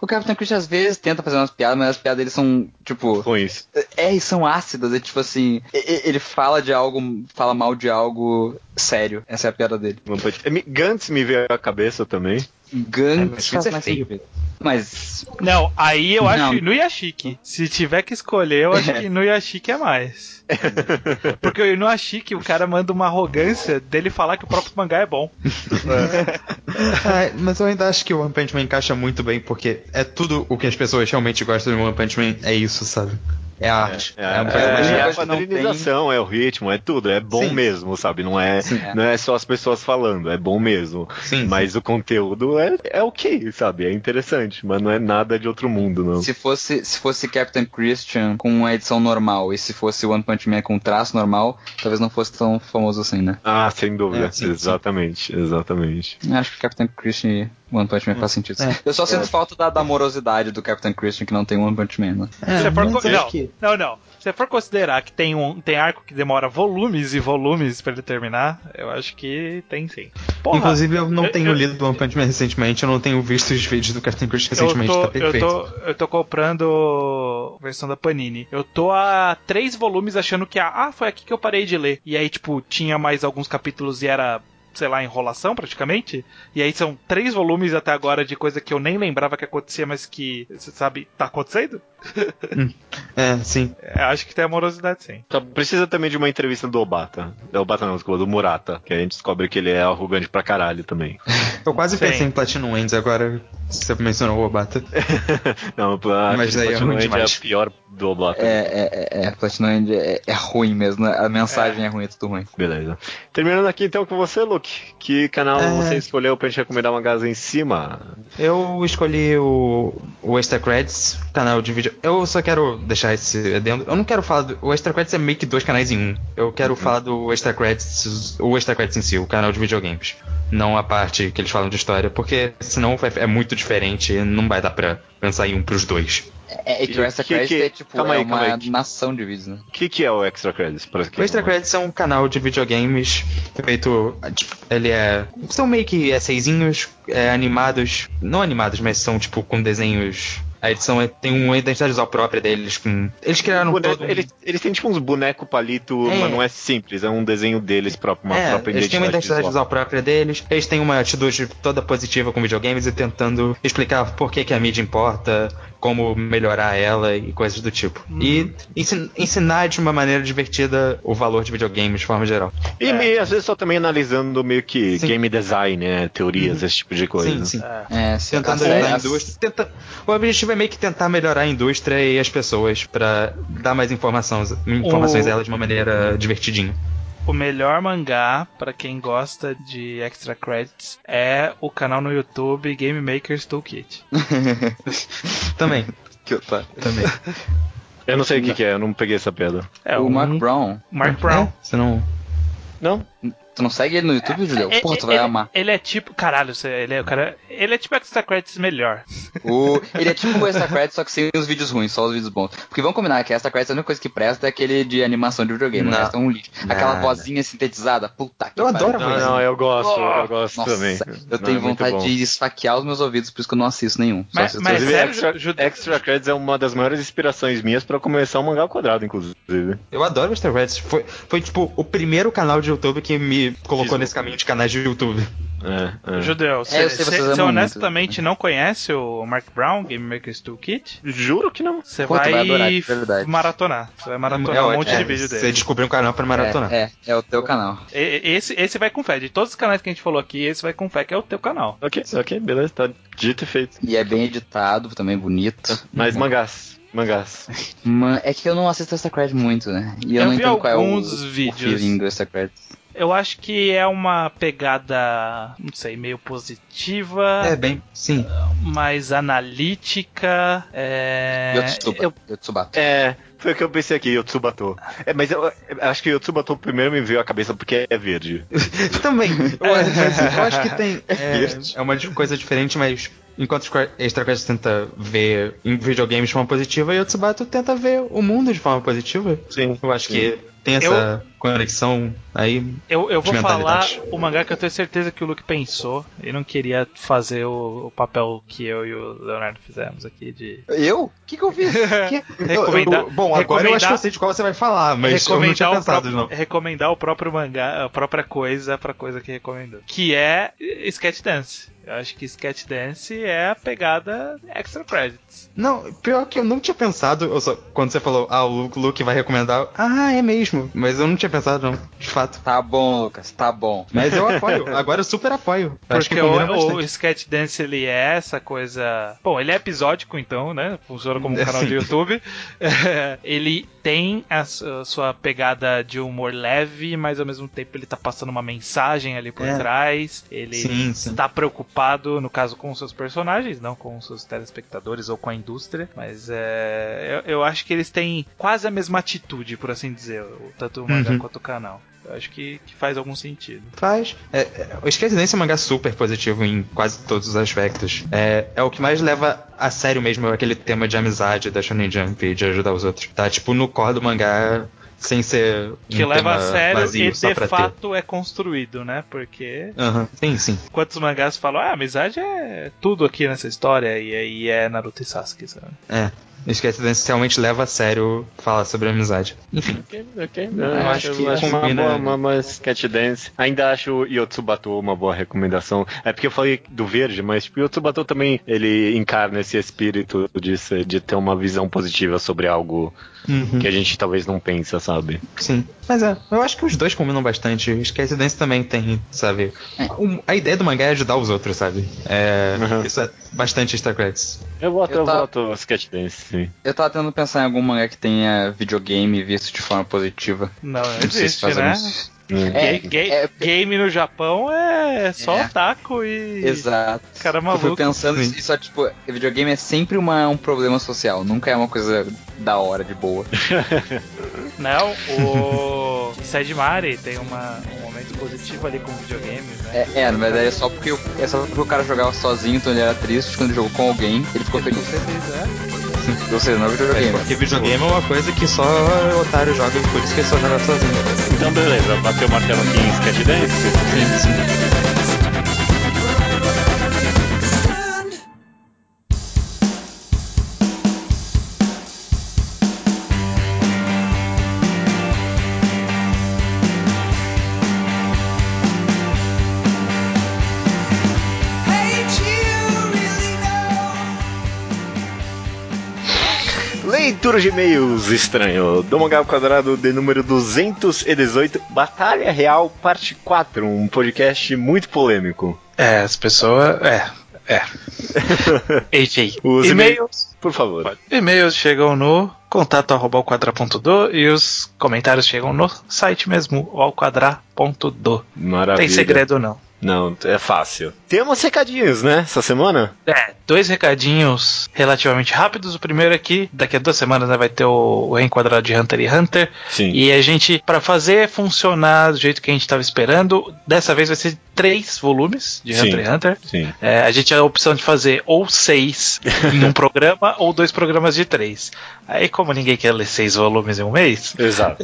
O Captain Kristian às vezes tenta fazer umas piadas, mas as piadas dele são, tipo... ruins. E são ácidas, é tipo assim... Ele fala mal de algo sério. Essa é a piada dele. Gantz me veio à cabeça também. Gantz é feio. Mas... Não, aí eu acho Inuyashiki. Se tiver que escolher, eu acho que Inuyashiki é mais. Porque o Inuyashiki, o cara manda uma arrogância dele falar que o próprio mangá é bom. Mas eu ainda acho que o One Punch Man encaixa muito bem, porque é tudo o que as pessoas realmente gostam do One Punch Man, é isso, sabe? É a arte. É a padronização, é o ritmo, é tudo. É bom mesmo, sabe? Não é só as pessoas falando, é bom mesmo. Sim, mas o conteúdo é ok, sabe? É interessante, mas não é nada de outro mundo, não. Se fosse Captain Kristian com uma edição normal e se fosse One Punch Man com traço normal, talvez não fosse tão famoso assim, né? Ah, sem dúvida. Exatamente. Acho que Captain Kristian... One Punch Man faz sentido. Eu só sinto falta da amorosidade do Captain Kristian, que não tem One Punch Man, né? Se você for considerar que tem arco que demora volumes e volumes pra ele terminar, eu acho que tem sim. Porra, inclusive eu não tenho lido do One Punch Man recentemente, eu não tenho visto os vídeos do Captain Kristian recentemente, tá perfeito. Eu tô comprando a versão da Panini. Eu tô a 3 volumes achando que foi aqui que eu parei de ler. E aí, tipo, tinha mais alguns capítulos e era... sei lá, enrolação praticamente, e aí são 3 volumes até agora de coisa que eu nem lembrava que acontecia, mas que, você sabe, tá acontecendo? Sim. Acho que tem amorosidade, sim. Só precisa também de uma entrevista do Obata. Do Murata, que a gente descobre que ele é arrogante pra caralho também. Eu quase pensei em Platinum Ends agora, você mencionou o Obata. Não, mas daí Platinum End é a pior do Obata. Platinum End é ruim mesmo, a mensagem é ruim, é tudo ruim. Beleza. Terminando aqui então com você, Luke, que canal você escolheu pra gente recomendar uma casa em cima? Eu escolhi o Extra Credits, canal de vídeo. Eu só quero deixar esse adendo. Eu não quero falar do... O Extra Credits é meio que 2 canais em um. Eu quero falar do Extra Credits, o Extra Credits em si, o canal de videogames. Não a parte que eles falam de história, porque senão é muito diferente e não vai dar pra pensar em um pros 2. Que o Extra Credits é tipo uma nação de vídeos, né? O que é o Extra Credits? O Extra Credits é um canal de videogames feito... São meio que essayzinhos animados. Não animados, mas são tipo com desenhos... A edição tem uma identidade visual própria deles. Eles criaram todo... Eles têm tipo uns boneco palito, mas não é simples. É um desenho deles próprio, uma própria identidade visual. Eles têm uma identidade visual própria deles. Eles têm uma atitude toda positiva com videogames e tentando explicar por que a mídia importa, como melhorar ela e coisas do tipo. E ensinar de uma maneira divertida o valor de videogames de forma geral. E às vezes só também analisando meio que game design, né? Teorias, esse tipo de coisa. Sim. Tentando ajudar a indústria. O objetivo é meio que tentar melhorar a indústria e as pessoas pra dar mais informações a elas de uma maneira divertidinha. O melhor mangá, pra quem gosta de Extra Credits, é o canal no YouTube Game Maker's Toolkit. Também. Que otário. Também. Eu não sei o que é, eu não peguei essa pedra. É o Mark Brown. Mark Brown. É? Você não... Não? Tu não segue ele no YouTube, Julião? Porra, tu vai amar. Ele é tipo... Caralho, ele é o cara... Ele é tipo Extra Credits melhor. Ele é tipo o Extra Credits, só que sem os vídeos ruins, só os vídeos bons. Porque vamos combinar que Extra Credits a única coisa que presta é aquele de animação de videogame. O resto é um lixo. Aquela vozinha sintetizada, puta que pariu. Eu adoro a vozinha. Não, eu gosto Nossa, também. Eu tenho vontade de esfaquear os meus ouvidos, por isso que eu não assisto nenhum. Mas Extra Credits é uma das maiores inspirações minhas pra começar o Mangá Quadrado, inclusive. Eu adoro Extra Credits. Foi tipo o primeiro canal de YouTube que me colocou nesse caminho de canais de YouTube. Judeu, você honestamente não conhece o Mark Brown, Game Maker's Toolkit? Juro que não. Você vai maratonar. Você vai maratonar um monte de vídeo dele. Você descobriu um canal pra maratonar. É o teu canal. Esse vai com fé. De todos os canais que a gente falou aqui, esse vai com fé que é o teu canal. Ok, beleza. Tá dito e feito. E é bem editado, também bonito. Mas mangás. É que eu não assisto Extra Credits muito, né? E eu não entendo qual é o feeling do Extra Credits. Eu acho que é uma pegada, não sei, meio positiva. É, bem, sim. Mais analítica. Yotsuba. Foi o que eu pensei aqui, Yotsuba&!. Mas eu acho que Yotsuba&! Primeiro me veio à cabeça porque é verde. Também. Eu acho que tem... É uma coisa diferente, mas... Enquanto Extra Credits tenta ver em videogames de forma positiva, Yotsuba&! Tenta ver o mundo de forma positiva. Sim. Eu acho que... Tem essa conexão aí. Eu vou falar o mangá que eu tenho certeza que o Luke pensou. Ele não queria fazer o papel que eu e o Leonardo fizemos aqui de... Eu? O que eu fiz? Agora eu acho que eu sei de qual você vai falar, mas eu não tinha pensado, não. Recomendar o próprio mangá, a própria coisa pra coisa que recomendou. Que é Sket Dance. Eu acho que Sket Dance é a pegada Extra Credits. Não, pior que eu não tinha pensado. Quando você falou, o Luke vai recomendar. É mesmo. Mas eu não tinha pensado, não. De fato. Tá bom, Lucas, tá bom. Mas eu apoio. Agora eu super apoio. Porque o Sket Dance, ele é essa coisa... Bom, ele é episódico, então, né? Funciona como um canal do YouTube. Ele tem a sua pegada de humor leve, mas ao mesmo tempo ele tá passando uma mensagem ali por trás. Ele está preocupado, no caso, com os seus personagens, não com os seus telespectadores ou com a indústria, mas eu acho que eles têm quase a mesma atitude, por assim dizer, tanto o mangá quanto o canal. Eu acho que faz algum sentido. Faz. O Sket Dance é um mangá super positivo em quase todos os aspectos. É o que mais leva a sério mesmo aquele tema de amizade da Shonen Jump, de ajudar os outros. Tá tipo no core do mangá, sem ser que leva a sério vazio, e de fato é construído, né? Porque sim. Quantos mangás falam, a amizade é tudo aqui nessa história, e aí é Naruto e Sasuke, sabe? Sket Dance realmente leva a sério falar sobre amizade. Enfim. Ok. Eu acho que acho uma Sket Dance. Ainda acho o Yotsuba&! Uma boa recomendação. É porque eu falei do verde, mas tipo, o Yotsuba&! Também ele encarna esse espírito de ter uma visão positiva sobre algo que a gente talvez não pensa, sabe? Sim. Mas eu acho que os dois combinam bastante. Sket Dance também tem, sabe? A ideia do mangá é ajudar os outros, sabe? Isso é bastante Extra Credits. Eu voto Sket Dance. Sim. Eu tava tentando pensar em algum mangá que tenha videogame visto de forma positiva. Não existe, né? Game no Japão é só otaku e... Exato. Cara maluco. Eu fui pensando só, tipo, videogame é sempre um problema social, nunca é uma coisa da hora, de boa. Não, o Sedmari tem um momento positivo ali com videogames, né? Na verdade é só porque o cara jogava sozinho, então ele era triste. Quando ele jogou com alguém, ele ficou feliz. Ou seja, não é videogame. Porque videogame é uma coisa que só o otário joga, por isso que ele só joga sozinho. Então beleza, bateu o martelo aqui em Sket Dance? Sim. Leitura de e-mails, estranho. Do Mangá Quadrado de número 218, Batalha Real, parte 4. Um podcast muito polêmico. As pessoas... Os e-mails, por favor. E-mails chegam no contato@alquadra.do e os comentários chegam no site mesmo, alquadra.do. Maravilha. Não tem segredo não. Não, é fácil. Temos recadinhos, né, essa semana? É, 2 recadinhos relativamente rápidos. O primeiro é que daqui a 2 semanas, né, vai ter o reenquadrado de Hunter x Hunter. Sim. E a gente, pra fazer funcionar do jeito que a gente tava esperando, dessa vez vai ser 3 volumes de Hunter x Hunter. Sim. É, a gente tinha a opção de fazer ou 6 em um programa ou 2 programas de 3. Aí, como ninguém quer ler 6 volumes em um mês... Exato.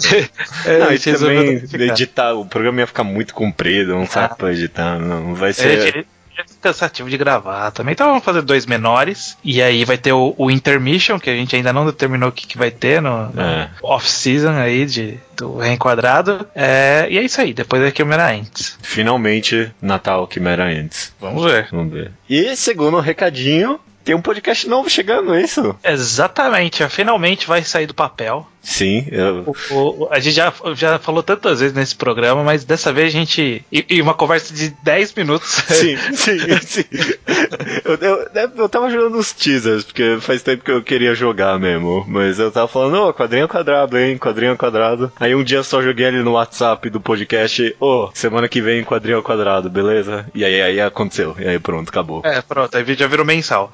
Não, e também editar, o programa ia ficar muito comprido, não sabe pra editar. Não vai ser cansativo de gravar também, então vamos fazer 2 menores e aí vai ter o intermission, que a gente ainda não determinou o que vai ter no off-season aí do reenquadrado, e é isso aí, depois é Quimera Ants. Finalmente Natal Quimera Ants, vamos ver. E segundo recadinho, tem um podcast novo chegando, é isso? Exatamente, finalmente vai sair do papel. Sim. A gente já falou tantas vezes nesse programa, mas dessa vez a gente... E uma conversa de 10 minutos. Sim. Eu tava jogando uns teasers, porque faz tempo que eu queria jogar mesmo. Mas eu tava falando, ô, quadrinho quadrado. Aí um dia eu só joguei ali no WhatsApp do podcast, semana que vem quadrinho quadrado, beleza? E aí aconteceu. E aí pronto, acabou. Aí já virou mensal.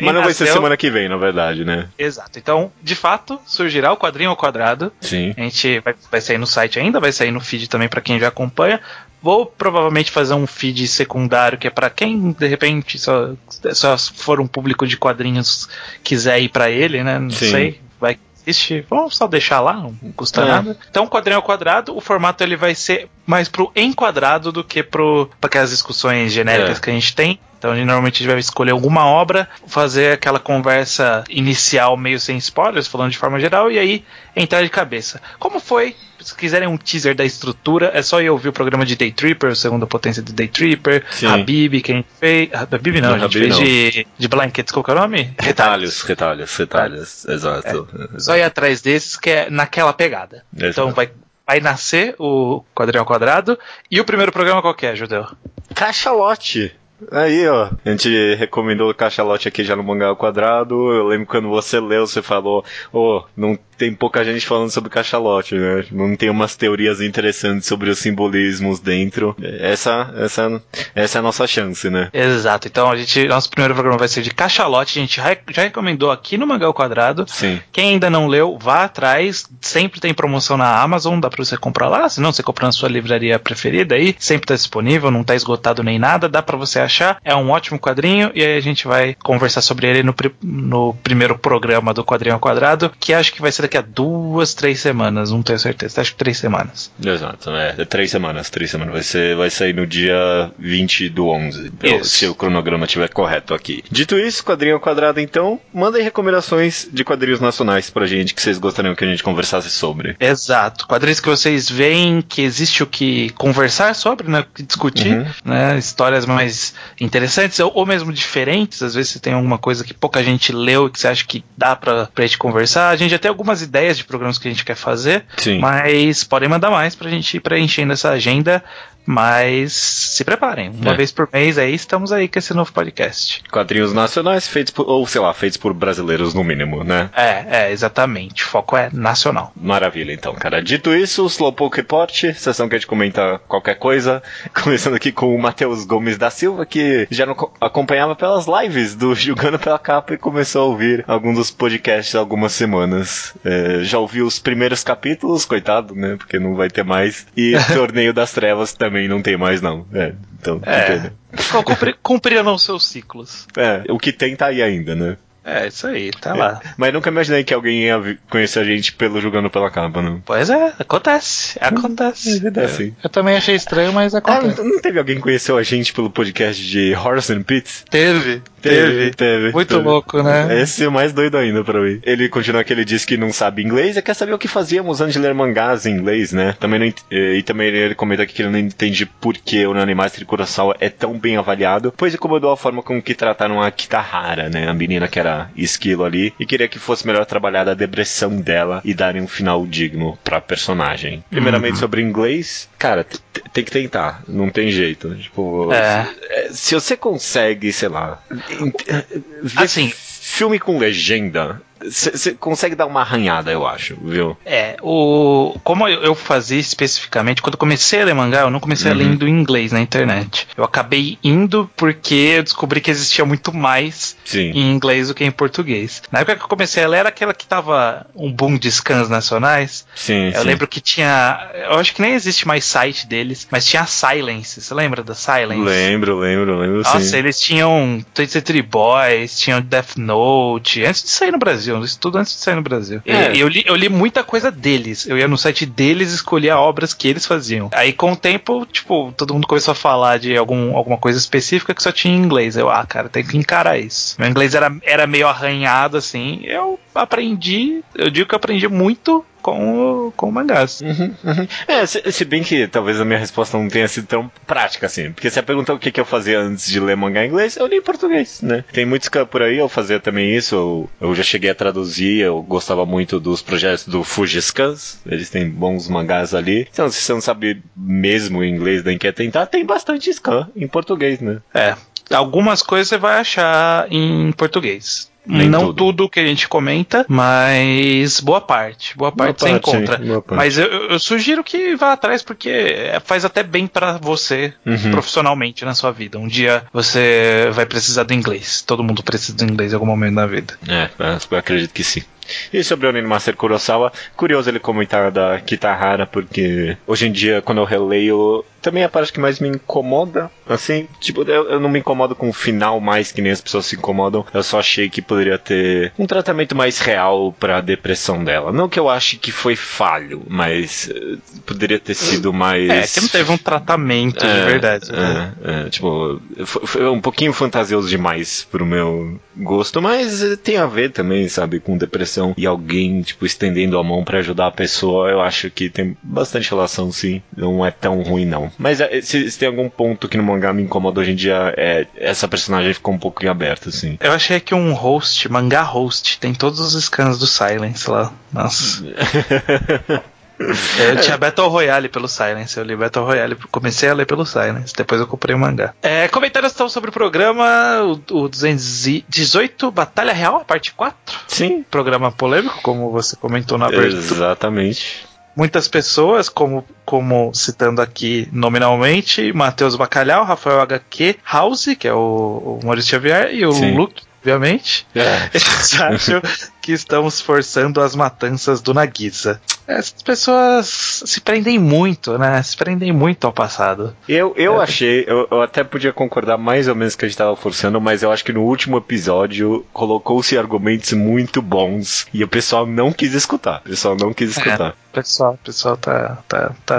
Mas não vai ser semana que vem, na verdade, né? Exato. Então, de fato, surgirá o quadrinho ao quadrado. Sim. A gente vai sair no site ainda, vai sair no feed também pra quem já acompanha. Vou provavelmente fazer um feed secundário que é pra quem, de repente, só for um público de quadrinhos, quiser ir pra ele, né? Não sei. Vai existir. Vamos só deixar lá, não custa nada. Então, quadrinho ao quadrado, o formato ele vai ser mais pro enquadrado do que pra aquelas discussões genéricas que a gente tem. Então, a gente normalmente vai escolher alguma obra, fazer aquela conversa inicial meio sem spoilers, falando de forma geral, e aí entrar de cabeça. Como foi? Se quiserem um teaser da estrutura, é só ir ouvir o programa de Day Tripper, o Segunda Potência de Day Tripper, Habib, quem fez... Habib não, a gente fez de Blankets, qual que é o nome? Retalhos, exato. Só ir atrás desses, que é naquela pegada. Exato. Então, vai nascer o quadrinho ao quadrado, e o primeiro programa qual que é, Judeu? Cachalote! Aí, ó, a gente recomendou o Cachalote aqui já no Mangá Quadrado. Eu lembro quando você leu, você falou, não tem pouca gente falando sobre Cachalote, né? Não tem umas teorias interessantes sobre os simbolismos dentro. Essa é a nossa chance, né? Exato, então nosso primeiro programa vai ser de Cachalote. A gente já recomendou aqui no Mangá Quadrado. Sim. Quem ainda não leu, vá atrás. Sempre tem promoção na Amazon, dá pra você comprar lá. Se não, você compra na sua livraria preferida aí. Sempre tá disponível, não tá esgotado nem nada. Dá pra você achar, é um ótimo quadrinho, e aí a gente vai conversar sobre ele no primeiro programa do Quadrinho ao Quadrado, que acho que vai ser daqui a 2, 3 semanas, não tenho certeza, acho que 3 semanas. Exato, é 3 semanas, vai sair no dia 20 do 11, se o cronograma estiver correto aqui. Dito isso, Quadrinho ao Quadrado, então, mandem recomendações de quadrinhos nacionais pra gente, que vocês gostariam que a gente conversasse sobre. Exato, quadrinhos que vocês veem que existe o que conversar sobre, né, que discutir, né, histórias mais interessantes ou mesmo diferentes. Às vezes você tem alguma coisa que pouca gente leu e que você acha que dá pra gente conversar. A gente já tem algumas ideias de programas que a gente quer fazer. Sim. Mas podem mandar mais pra gente ir preenchendo essa agenda. Mas se preparem, uma vez por mês aí estamos aí com esse novo podcast. Quadrinhos nacionais feitos por brasileiros no mínimo, né? Exatamente, o foco é nacional. Maravilha, então, cara. Dito isso, o Slowpoke Report, sessão que a gente comenta qualquer coisa, começando aqui com o Matheus Gomes da Silva, que já não acompanhava pelas lives do Jogando Pela Capa e começou a ouvir alguns dos podcasts há algumas semanas. Já ouviu os primeiros capítulos, coitado, né? Porque não vai ter mais. E Torneio das Trevas também. Não tem mais, não. Então, cumpriram seus ciclos. O que tem tá aí ainda, né? Isso aí, tá lá. Mas nunca imaginei que alguém ia conhecer a gente pelo Jogando Pela Capa, não. Pois é, acontece. É assim. Eu também achei estranho, mas acontece. Não teve alguém que conheceu a gente pelo podcast de Horse and Pits? Teve. Muito louco, né? Esse é mais doido ainda pra mim. Ele continua que ele diz que não sabe inglês e quer saber o que fazíamos antes de ler mangás em inglês, né? Também ele comenta aqui que ele não entende por que o Nanimais de Kurosawa é tão bem avaliado, pois incomodou a forma com que trataram a Kitahara, né? A menina que era esquilo ali, e queria que fosse melhor trabalhada a depressão dela e darem um final digno pra personagem. Primeiramente sobre inglês, cara, tem que tentar, não tem jeito. Tipo, se você consegue, sei lá, ver filme com legenda, Você consegue dar uma arranhada, eu acho, viu? É, como eu fazia especificamente, quando eu comecei a ler mangá, eu não comecei a ler indo em inglês na internet. Eu acabei indo porque eu descobri que existia muito mais em inglês do que em português. Na época que eu comecei a ler, era aquela que tava um boom de scans nacionais. Eu lembro que tinha... Eu acho que nem existe mais site deles, mas tinha a Silence. Você lembra da Silence? Lembro, nossa, sim. Eles tinham Century Boys, tinham Death Note, antes de sair no Brasil, isso tudo antes de sair no Brasil. É. Eu li muita coisa deles, eu ia no site deles e escolhia obras que eles faziam. Aí com o tempo, tipo, todo mundo começou a falar de alguma coisa específica que só tinha em inglês. Eu, cara, tem que encarar isso. Meu inglês era meio arranhado, assim, eu aprendi, eu digo que aprendi muito com o mangás. Se bem que talvez a minha resposta não tenha sido tão prática assim, porque se a pergunta o que eu fazia antes de ler mangá em inglês, eu li em português, né? Tem muitos que por aí eu fazia também isso, eu já cheguei a traduzir, eu gostava muito dos projetos do Kurzgesagt, eles têm bons mangás ali, então se você não sabe mesmo o inglês nem quer tentar, tem bastante scan em português, né? Algumas coisas você vai achar em português. Não tudo que a gente comenta, mas boa parte você encontra. Mas eu sugiro que vá atrás, porque faz até bem pra você profissionalmente na sua vida. Um dia você vai precisar do inglês. Todo mundo precisa do inglês em algum momento da vida. Eu acredito que sim. E sobre o Onimaster Kurosawa, curioso ele comentar da Kitahara, porque hoje em dia, quando eu releio, também é a parte que mais me incomoda, assim, tipo, eu não me incomodo com o final mais que nem as pessoas se incomodam, eu só achei que poderia ter um tratamento mais real pra depressão dela. Não que eu ache que foi falho, mas poderia ter sido mais... que não teve um tratamento de verdade. Né? Tipo, foi um pouquinho fantasioso demais pro meu gosto, mas tem a ver também, sabe, com depressão. E alguém, tipo, estendendo a mão pra ajudar a pessoa, eu acho que tem bastante relação, sim. Não é tão ruim, não. Mas se tem algum ponto que no mangá me incomoda hoje em dia, essa personagem ficou um pouco em aberto, assim. Eu achei que um host, mangá host, tem todos os scans do Silence lá. Nossa. Eu tinha Battle Royale pelo Silence. Eu li Battle Royale, comecei a ler pelo Silence. Depois eu comprei o mangá. Comentários estão sobre o programa. O 218, Batalha Real, parte 4. Sim. Programa polêmico, como você comentou na abertura. Exatamente. Muitas pessoas, como citando aqui nominalmente, Matheus Bacalhau, Rafael HQ, House, que é o Maurício Xavier, e o Luke, obviamente. Eles acham que estamos forçando as matanças do Nagisa. Essas pessoas se prendem muito, né? Se prendem muito ao passado. Eu achei, eu até podia concordar mais ou menos que a gente tava forçando, mas eu acho que no último episódio colocou-se argumentos muito bons e o pessoal não quis escutar. O pessoal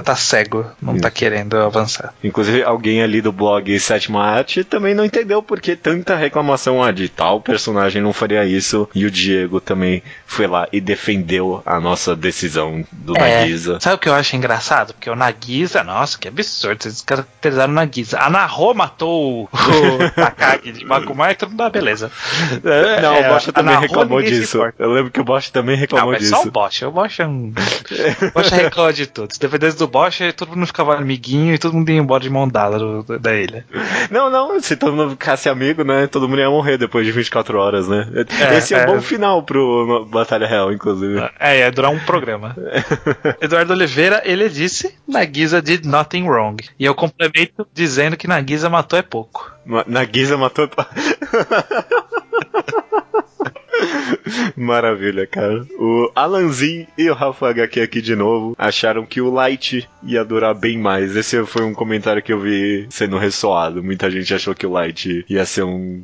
tá cego, não tá querendo avançar. Inclusive, alguém ali do blog Sétima Arte também não entendeu por que tanta reclamação de tal personagem não faria isso, e o Diego também foi lá e defendeu a nossa decisão do Nagisa. Sabe o que eu acho engraçado? Porque o Nagisa, nossa, que absurdo, vocês descaracterizaram o Nagisa. A Naho matou o Takagi de Bakuman, então não dá beleza. Não, o Bosch também reclamou disso. Eu lembro que o Bosch também reclamou disso. Não, mas só o Bosch. O Bosch é um... O Bosch reclama de tudo. Se dependesse do Bosch, todo mundo ficava amiguinho e todo mundo ia embora de mão dada da ilha. Não, se todo mundo ficasse amigo, né, todo mundo ia morrer depois de 24 horas, né? Esse é um bom final pro Batalha Real, inclusive. Ia durar um programa. Eduardo Oliveira, ele disse: Nagisa did nothing wrong. E eu complemento dizendo que Nagisa matou é pouco. Nagisa matou é pouco. Maravilha, cara. O Alanzin e o Rafa HQ aqui de novo acharam que o Light ia durar bem mais. Esse foi um comentário que eu vi sendo ressoado. Muita gente achou que o Light ia ser um...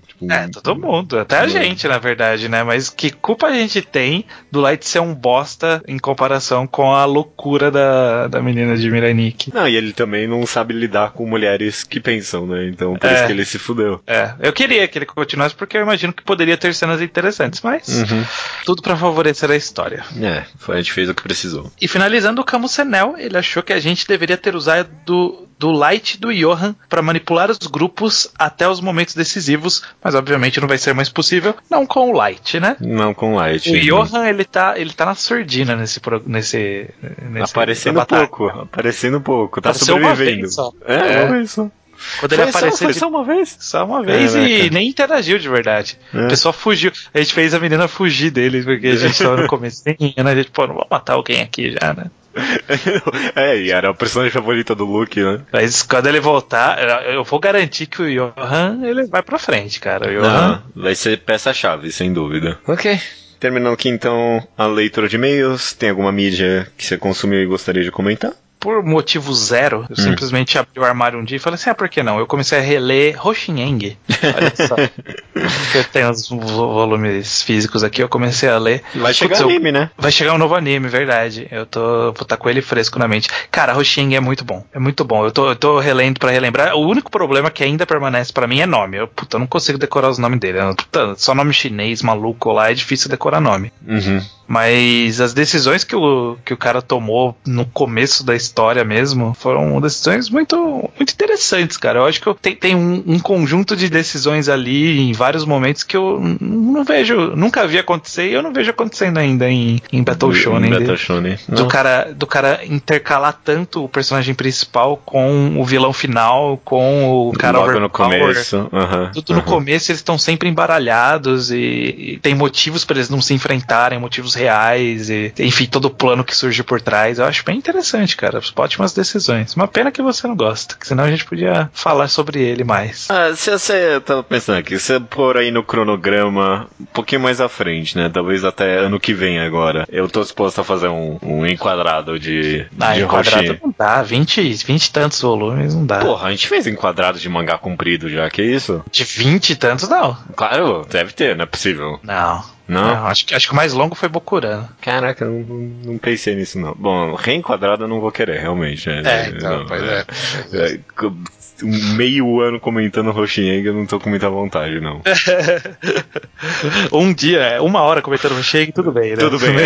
todo mundo. Até a gente, na verdade, né? Mas que culpa a gente tem do Light ser um bosta em comparação com a loucura da menina de Miraniki. Não, e ele também não sabe lidar com mulheres que pensam, né? Então, por isso que ele se fudeu. Eu queria que ele continuasse, porque eu imagino que poderia ter cenas interessantes, mas... tudo pra favorecer a história. A gente fez o que precisou. E finalizando, o Camus Senel, ele achou que a gente deveria ter usado do Light do Johan pra manipular os grupos até os momentos decisivos, mas obviamente não vai ser mais possível, não com o Light, né? Não com o Light. O Johan, ele tá na sordina nesse aparecendo pouco, tá sobrevivendo. Uma vez só. Quando ele apareceu. Foi só uma vez? Só uma vez e nem interagiu de verdade. É. O pessoal fugiu. A gente fez a menina fugir dele, porque a gente tava no comecinho, né? A gente, pô, não vamos matar alguém aqui já, né? É, e era o personagem favorito do Luke, né? Mas quando ele voltar, eu vou garantir que o Johan, ele vai pra frente, cara. O Johan... Não, vai ser peça-chave, sem dúvida. Ok. Terminando aqui, então, a leitura de e-mails. Tem alguma mídia que você consumiu e gostaria de comentar? Por motivo zero, eu simplesmente abri o armário um dia e falei assim, ah, por que não? Eu comecei a reler Hoshineng. Olha só. Eu tenho os volumes físicos aqui, eu comecei a ler. Vai chegar o anime, né? Vai chegar um novo anime, verdade. Vou estar com ele fresco na mente. Cara, Hoshineng é muito bom. É muito bom. Eu tô relendo pra relembrar. O único problema que ainda permanece pra mim é nome. Eu não consigo decorar os nomes dele. Só nome chinês, maluco lá, é difícil decorar nome. Uhum. Mas as decisões que o cara tomou no começo da história mesmo foram decisões muito, muito interessantes, cara. Eu acho que tem um conjunto de decisões ali em vários momentos que eu não vejo, nunca vi acontecer e eu não vejo acontecendo ainda em Battle Shonen. Do cara intercalar tanto o personagem principal com o vilão final, com o cara overpower. No começo. Uhum. Tudo no começo, eles estão sempre embaralhados e tem motivos pra eles não se enfrentarem, motivos reais, e, enfim, todo o plano que surge por trás. Eu acho bem interessante, cara. Ótimas decisões. Uma pena que você não gosta, que senão a gente podia falar sobre ele mais. Ah, se você tava pensando aqui, se você pôr aí no cronograma um pouquinho mais à frente, né? Talvez até ano que vem agora. Eu tô disposto a fazer um enquadrado de enquadrado não dá. 20 e tantos volumes não dá. Porra, a gente fez enquadrado de mangá comprido já, que isso? De 20 e tantos não. Claro, deve ter, não é possível. Não, acho que o mais longo foi Bokurano. Caraca, não pensei nisso não. Bom, reenquadrado eu não vou querer, realmente. Meio ano comentando Hoshineng, eu não tô com muita vontade, não. Um dia, uma hora comentando Hoshineng, tudo bem, né? Tudo bem,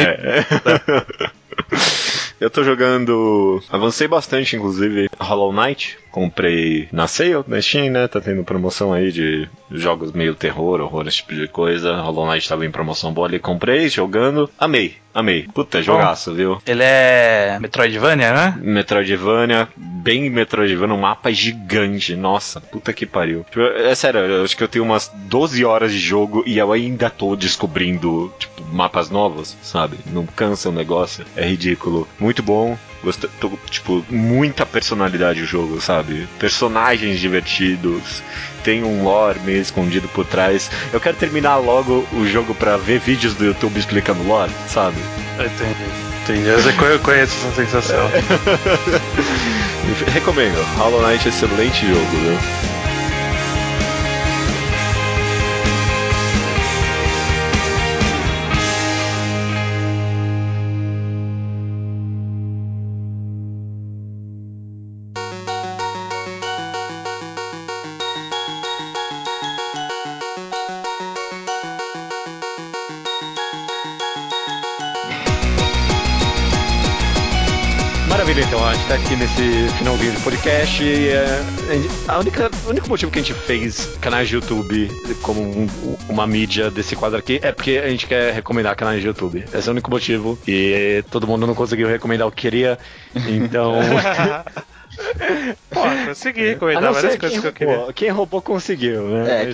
Eu tô jogando... Avancei bastante, inclusive, Hollow Knight. Comprei na Sale, na Steam, né? Tá tendo promoção aí de jogos meio terror, horror, esse tipo de coisa. Hollow Knight tava em promoção boa ali. Comprei, jogando. Amei. Puta, jogaço, viu? Ele é Metroidvania, né? Metroidvania. Bem Metroidvania. Um mapa gigante. Nossa, puta que pariu. Tipo, é sério, eu acho que eu tenho umas 12 horas de jogo e eu ainda tô descobrindo, tipo, mapas novos, sabe? Não cansa o negócio. É ridículo. Muito bom. Tipo, muita personalidade o jogo, sabe? Personagens divertidos. Tem um lore meio escondido por trás. Eu quero terminar logo o jogo pra ver vídeos do YouTube explicando lore, sabe? Entendi. Eu conheço essa sensação. Recomendo. Hollow Knight é excelente jogo, viu? Então, a gente tá aqui nesse finalzinho de podcast e o único motivo que a gente fez canais de YouTube como uma mídia desse quadro aqui é porque a gente quer recomendar canais de YouTube. Esse é o único motivo e todo mundo não conseguiu recomendar o que queria, então... Pô, consegui recomendar várias coisas que eu queria. Quem roubou conseguiu, né?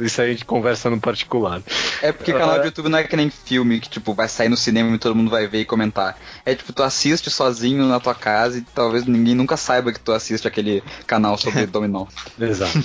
Isso aí a gente conversa no particular. É porque canal de YouTube não é que nem filme que tipo vai sair no cinema e todo mundo vai ver e comentar. É tipo, tu assiste sozinho na tua casa e talvez ninguém nunca saiba que tu assiste aquele canal sobre dominó. Exato.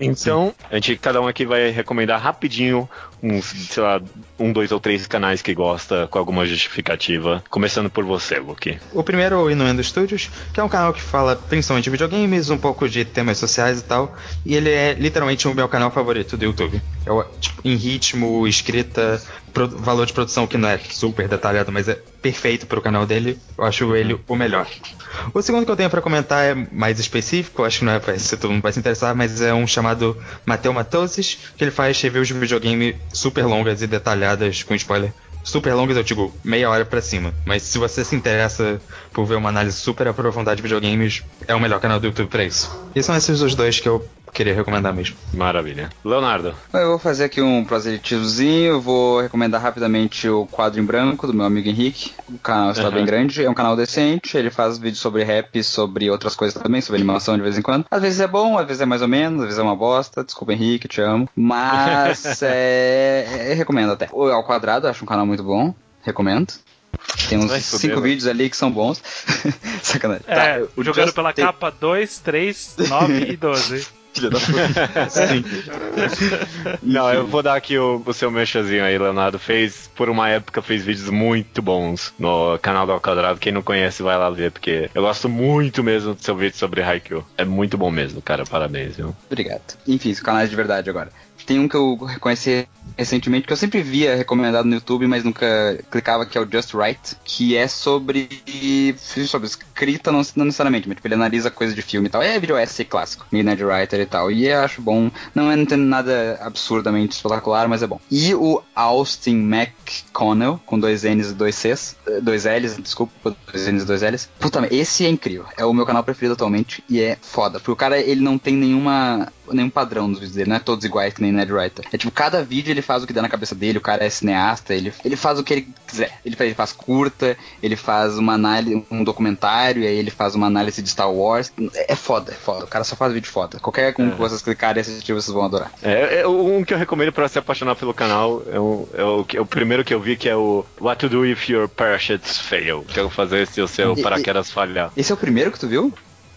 Então, a gente, cada um aqui vai recomendar rapidinho uns, sei lá, 1, 2 ou 3 canais que gosta com alguma justificativa. Começando por você, Luke. O primeiro é o Innuendo Studios, que é um canal que fala principalmente de videogames, um pouco de temas sociais e tal, e ele é literalmente o meu canal favorito do YouTube. Eu, tipo, em ritmo, escrita, valor de produção que não é super detalhado, mas é perfeito pro canal dele. Eu acho ele o melhor. O segundo que eu tenho pra comentar é mais específico, eu acho que não é pra se todo mundo vai se interessar, mas é um chamado Mateu Matoses, que ele faz reviews de videogame super longas e detalhadas, com spoiler. Super longas, eu digo, meia hora pra cima. Mas se você se interessa por ver uma análise super aprofundada de videogames, é o melhor canal do YouTube pra isso. E são esses os dois que eu queria recomendar mesmo. Maravilha. Leonardo. Eu vou fazer aqui um proselitismozinho, vou recomendar rapidamente o Quadro em Branco, do meu amigo Henrique. Um canal bem grande, é um canal decente, ele faz vídeos sobre rap, sobre outras coisas também, sobre animação de vez em quando. Às vezes é bom, às vezes é mais ou menos, às vezes é uma bosta. Desculpa, Henrique, te amo. Mas eu recomendo até. O Ao Quadrado, acho um canal muito bom, recomendo. Tem uns 5 vídeos ali que são bons. Sacanagem. É, tá, o jogando Just pela capa 2, 3, 9 e 12. Filha da puta. Sim. Não, eu vou dar aqui o seu mexazinho aí, Leonardo. Por uma época, fez vídeos muito bons no canal do Ao Quadrado. Quem não conhece, vai lá ver, porque eu gosto muito mesmo do seu vídeo sobre Haikyuu. É muito bom mesmo, cara. Parabéns, viu? Obrigado. Enfim, esse canal é de verdade agora. Tem um que eu conheci recentemente, que eu sempre via recomendado no YouTube, mas nunca clicava, que é o Just Right, que é sobre escrita, não necessariamente, mas tipo, ele analisa coisa de filme e tal. É vídeo esse clássico, Midnight Writer e tal. E eu acho bom. Não tem nada absurdamente espetacular, mas é bom. E o Austin McConnell, com 2 N's e 2 L's. Puta, esse é incrível. É o meu canal preferido atualmente e é foda. Porque o cara, ele não tem nenhum padrão nos vídeos dele, não é todos iguais que nem Nerdwriter. É tipo, cada vídeo ele faz o que dá na cabeça dele, o cara é cineasta, ele faz o que ele quiser. Ele faz curta, ele faz uma análise, um documentário, e aí ele faz uma análise de Star Wars. É foda. O cara só faz vídeo foda. Qualquer um que vocês clicarem e assistir, vocês vão adorar. Um que eu recomendo pra se apaixonar pelo canal é o primeiro que eu vi, que é o What to Do If Your Parachutes Fail. Que eu vou fazer se o seu paraquedas falhar. Esse é o primeiro que tu viu?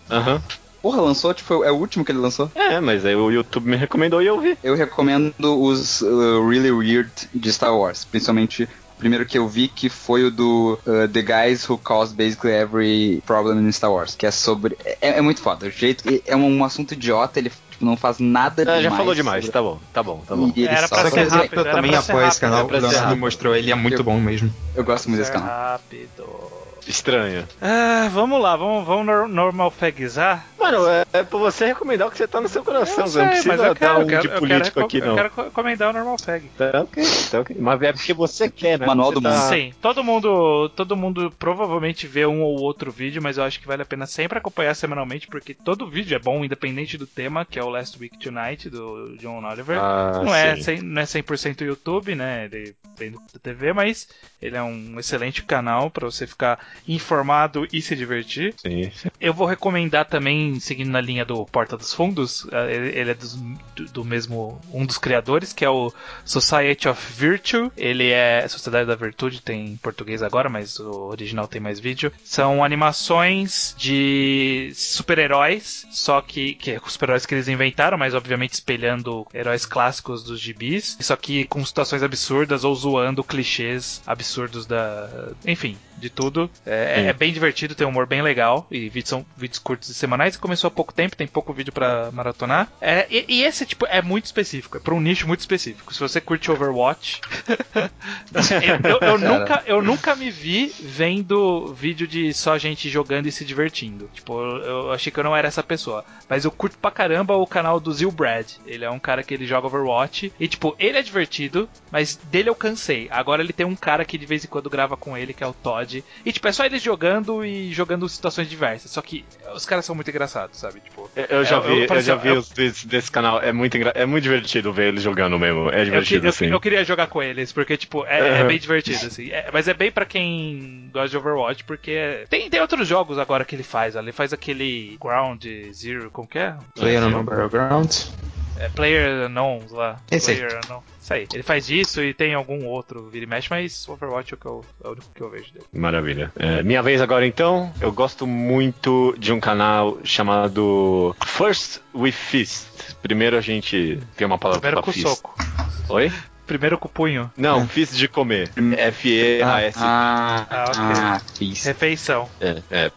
Aham. Porra, lançou? Tipo, é o último que ele lançou? É, mas aí o YouTube me recomendou e eu vi. Eu recomendo os Really Weird de Star Wars. Principalmente o primeiro que eu vi, que foi o do The Guys Who Caused Basically Every Problem in Star Wars. Que é sobre... É muito foda. O jeito... É um assunto idiota, ele... não faz nada demais. Já falou demais, tá bom. Era pra ser rápido. Eu também apoio esse canal, o Leonardo mostrou, ele é muito bom mesmo. Eu gosto muito desse canal. Estranho. Ah, vamos lá, vamos normalfagizar. Mano, é pra você recomendar o que você tá no seu coração, Zé. Não precisa dar um de político aqui, não. Eu quero recomendar o normalfag. Tá ok. Mas é porque você quer, né? Manual do mundo. Sim, todo mundo provavelmente vê um ou outro vídeo, mas eu acho que vale a pena sempre acompanhar semanalmente, porque todo vídeo é bom, independente do tema, que é o Last Week Tonight, do John Oliver. Não é 100% YouTube, né? Ele vem da TV, mas ele é um excelente canal pra você ficar informado e se divertir. Sim. Eu vou recomendar também, seguindo na linha do Porta dos Fundos, ele é do mesmo, um dos criadores, que é o Society of Virtue. Ele é Sociedade da Virtude, tem em português agora, mas o original tem mais vídeo. São animações de super-heróis, só que super-heróis que eles inventaram, mas obviamente espelhando heróis clássicos dos gibis, só que com situações absurdas ou zoando clichês absurdos enfim, de tudo. É bem divertido, tem um humor bem legal, e são vídeos curtos e semanais. Começou há pouco tempo, tem pouco vídeo pra maratonar. E esse tipo é muito específico, é pra um nicho muito específico. Se você curte Overwatch, eu nunca me vi vendo vídeo de só gente jogando e se divertindo. Tipo, eu achei que eu não era essa pessoa, mas eu curto pra caramba o canal do Zil Brad. Ele é um cara que ele joga Overwatch e tipo, ele é divertido, mas dele eu cansei. Agora ele tem um cara que de vez em quando grava com ele, que é o Todd, e tipo, é só eles jogando situações diversas, só que os caras são muito engraçados, sabe? Tipo, eu já vi os vídeos desse canal, é muito divertido ver eles jogando mesmo, é divertido assim. Eu queria jogar com eles, porque tipo, é bem divertido assim, mas é bem pra quem gosta de Overwatch, porque tem outros jogos agora que ele faz, ó. Ele faz aquele Ground Zero, como que é? PlayerUnknown's Battlegrounds. É PlayerUnknown's lá. Isso aí. Ele faz isso e tem algum outro vira e mexe, mas Overwatch é o único que eu vejo dele. Maravilha. Minha vez agora então. Eu gosto muito de um canal chamado First We Fist. Primeiro a gente tem uma palavra pra fist. Primeiro com soco. Oi? Primeiro com o punho. Não, fiz de comer. F-E-A-S. Ok. Refeição.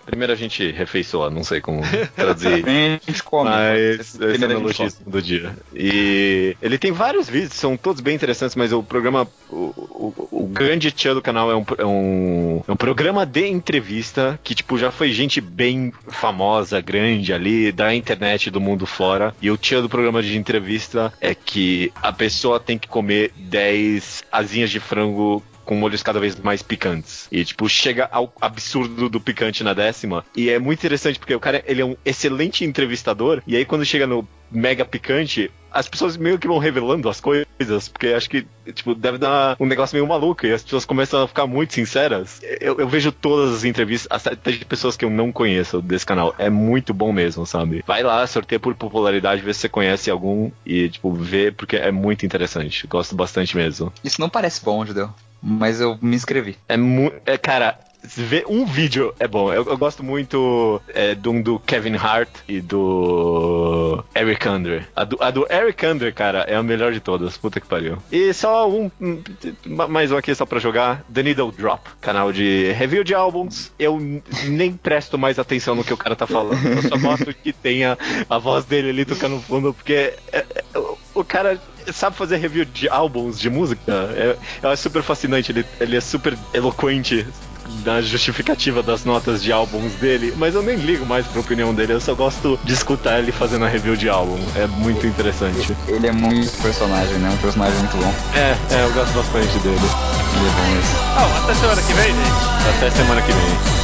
Primeiro a gente refeiçoa, não sei como traduzir. A gente come. Mas esse é o logismo do dia. E ele tem vários vídeos, são todos bem interessantes, mas o programa, o grande tchan do canal é um programa de entrevista que, tipo, já foi gente bem famosa, grande ali, da internet, do mundo fora. E o tchan do programa de entrevista é que a pessoa tem que comer 10 asinhas de frango com molhos cada vez mais picantes. E, tipo, chega ao absurdo do picante na 10ª. E é muito interessante, porque o cara, ele é um excelente entrevistador. E aí, quando chega no mega picante, as pessoas meio que vão revelando as coisas, porque acho que, tipo, deve dar um negócio meio maluco, e as pessoas começam a ficar muito sinceras. Eu vejo todas as entrevistas, até de pessoas que eu não conheço desse canal. É muito bom mesmo, sabe? Vai lá, sorteia por popularidade, vê se você conhece algum e, tipo, vê, porque é muito interessante. Gosto bastante mesmo. Isso não parece bom, Judeu, mas eu me inscrevi. Cara... Ver um vídeo é bom. Eu gosto muito do Kevin Hart e do Eric Andre. A do Eric Andre, cara, é a melhor de todas. Puta que pariu. E só mais um aqui só pra jogar. The Needle Drop, canal de review de álbuns. Eu nem presto mais atenção no que o cara tá falando. Eu só gosto que tenha a voz dele ali tocando no fundo, porque o cara... sabe fazer review de álbuns de música? É super fascinante, ele é super eloquente na justificativa das notas de álbuns dele, mas eu nem ligo mais pra opinião dele, eu só gosto de escutar ele fazendo a review de álbum, é muito interessante. Ele é muito personagem, né? Um personagem muito bom. Eu gosto bastante dele. Ele é bom mesmo. Até semana que vem, gente! Até semana que vem.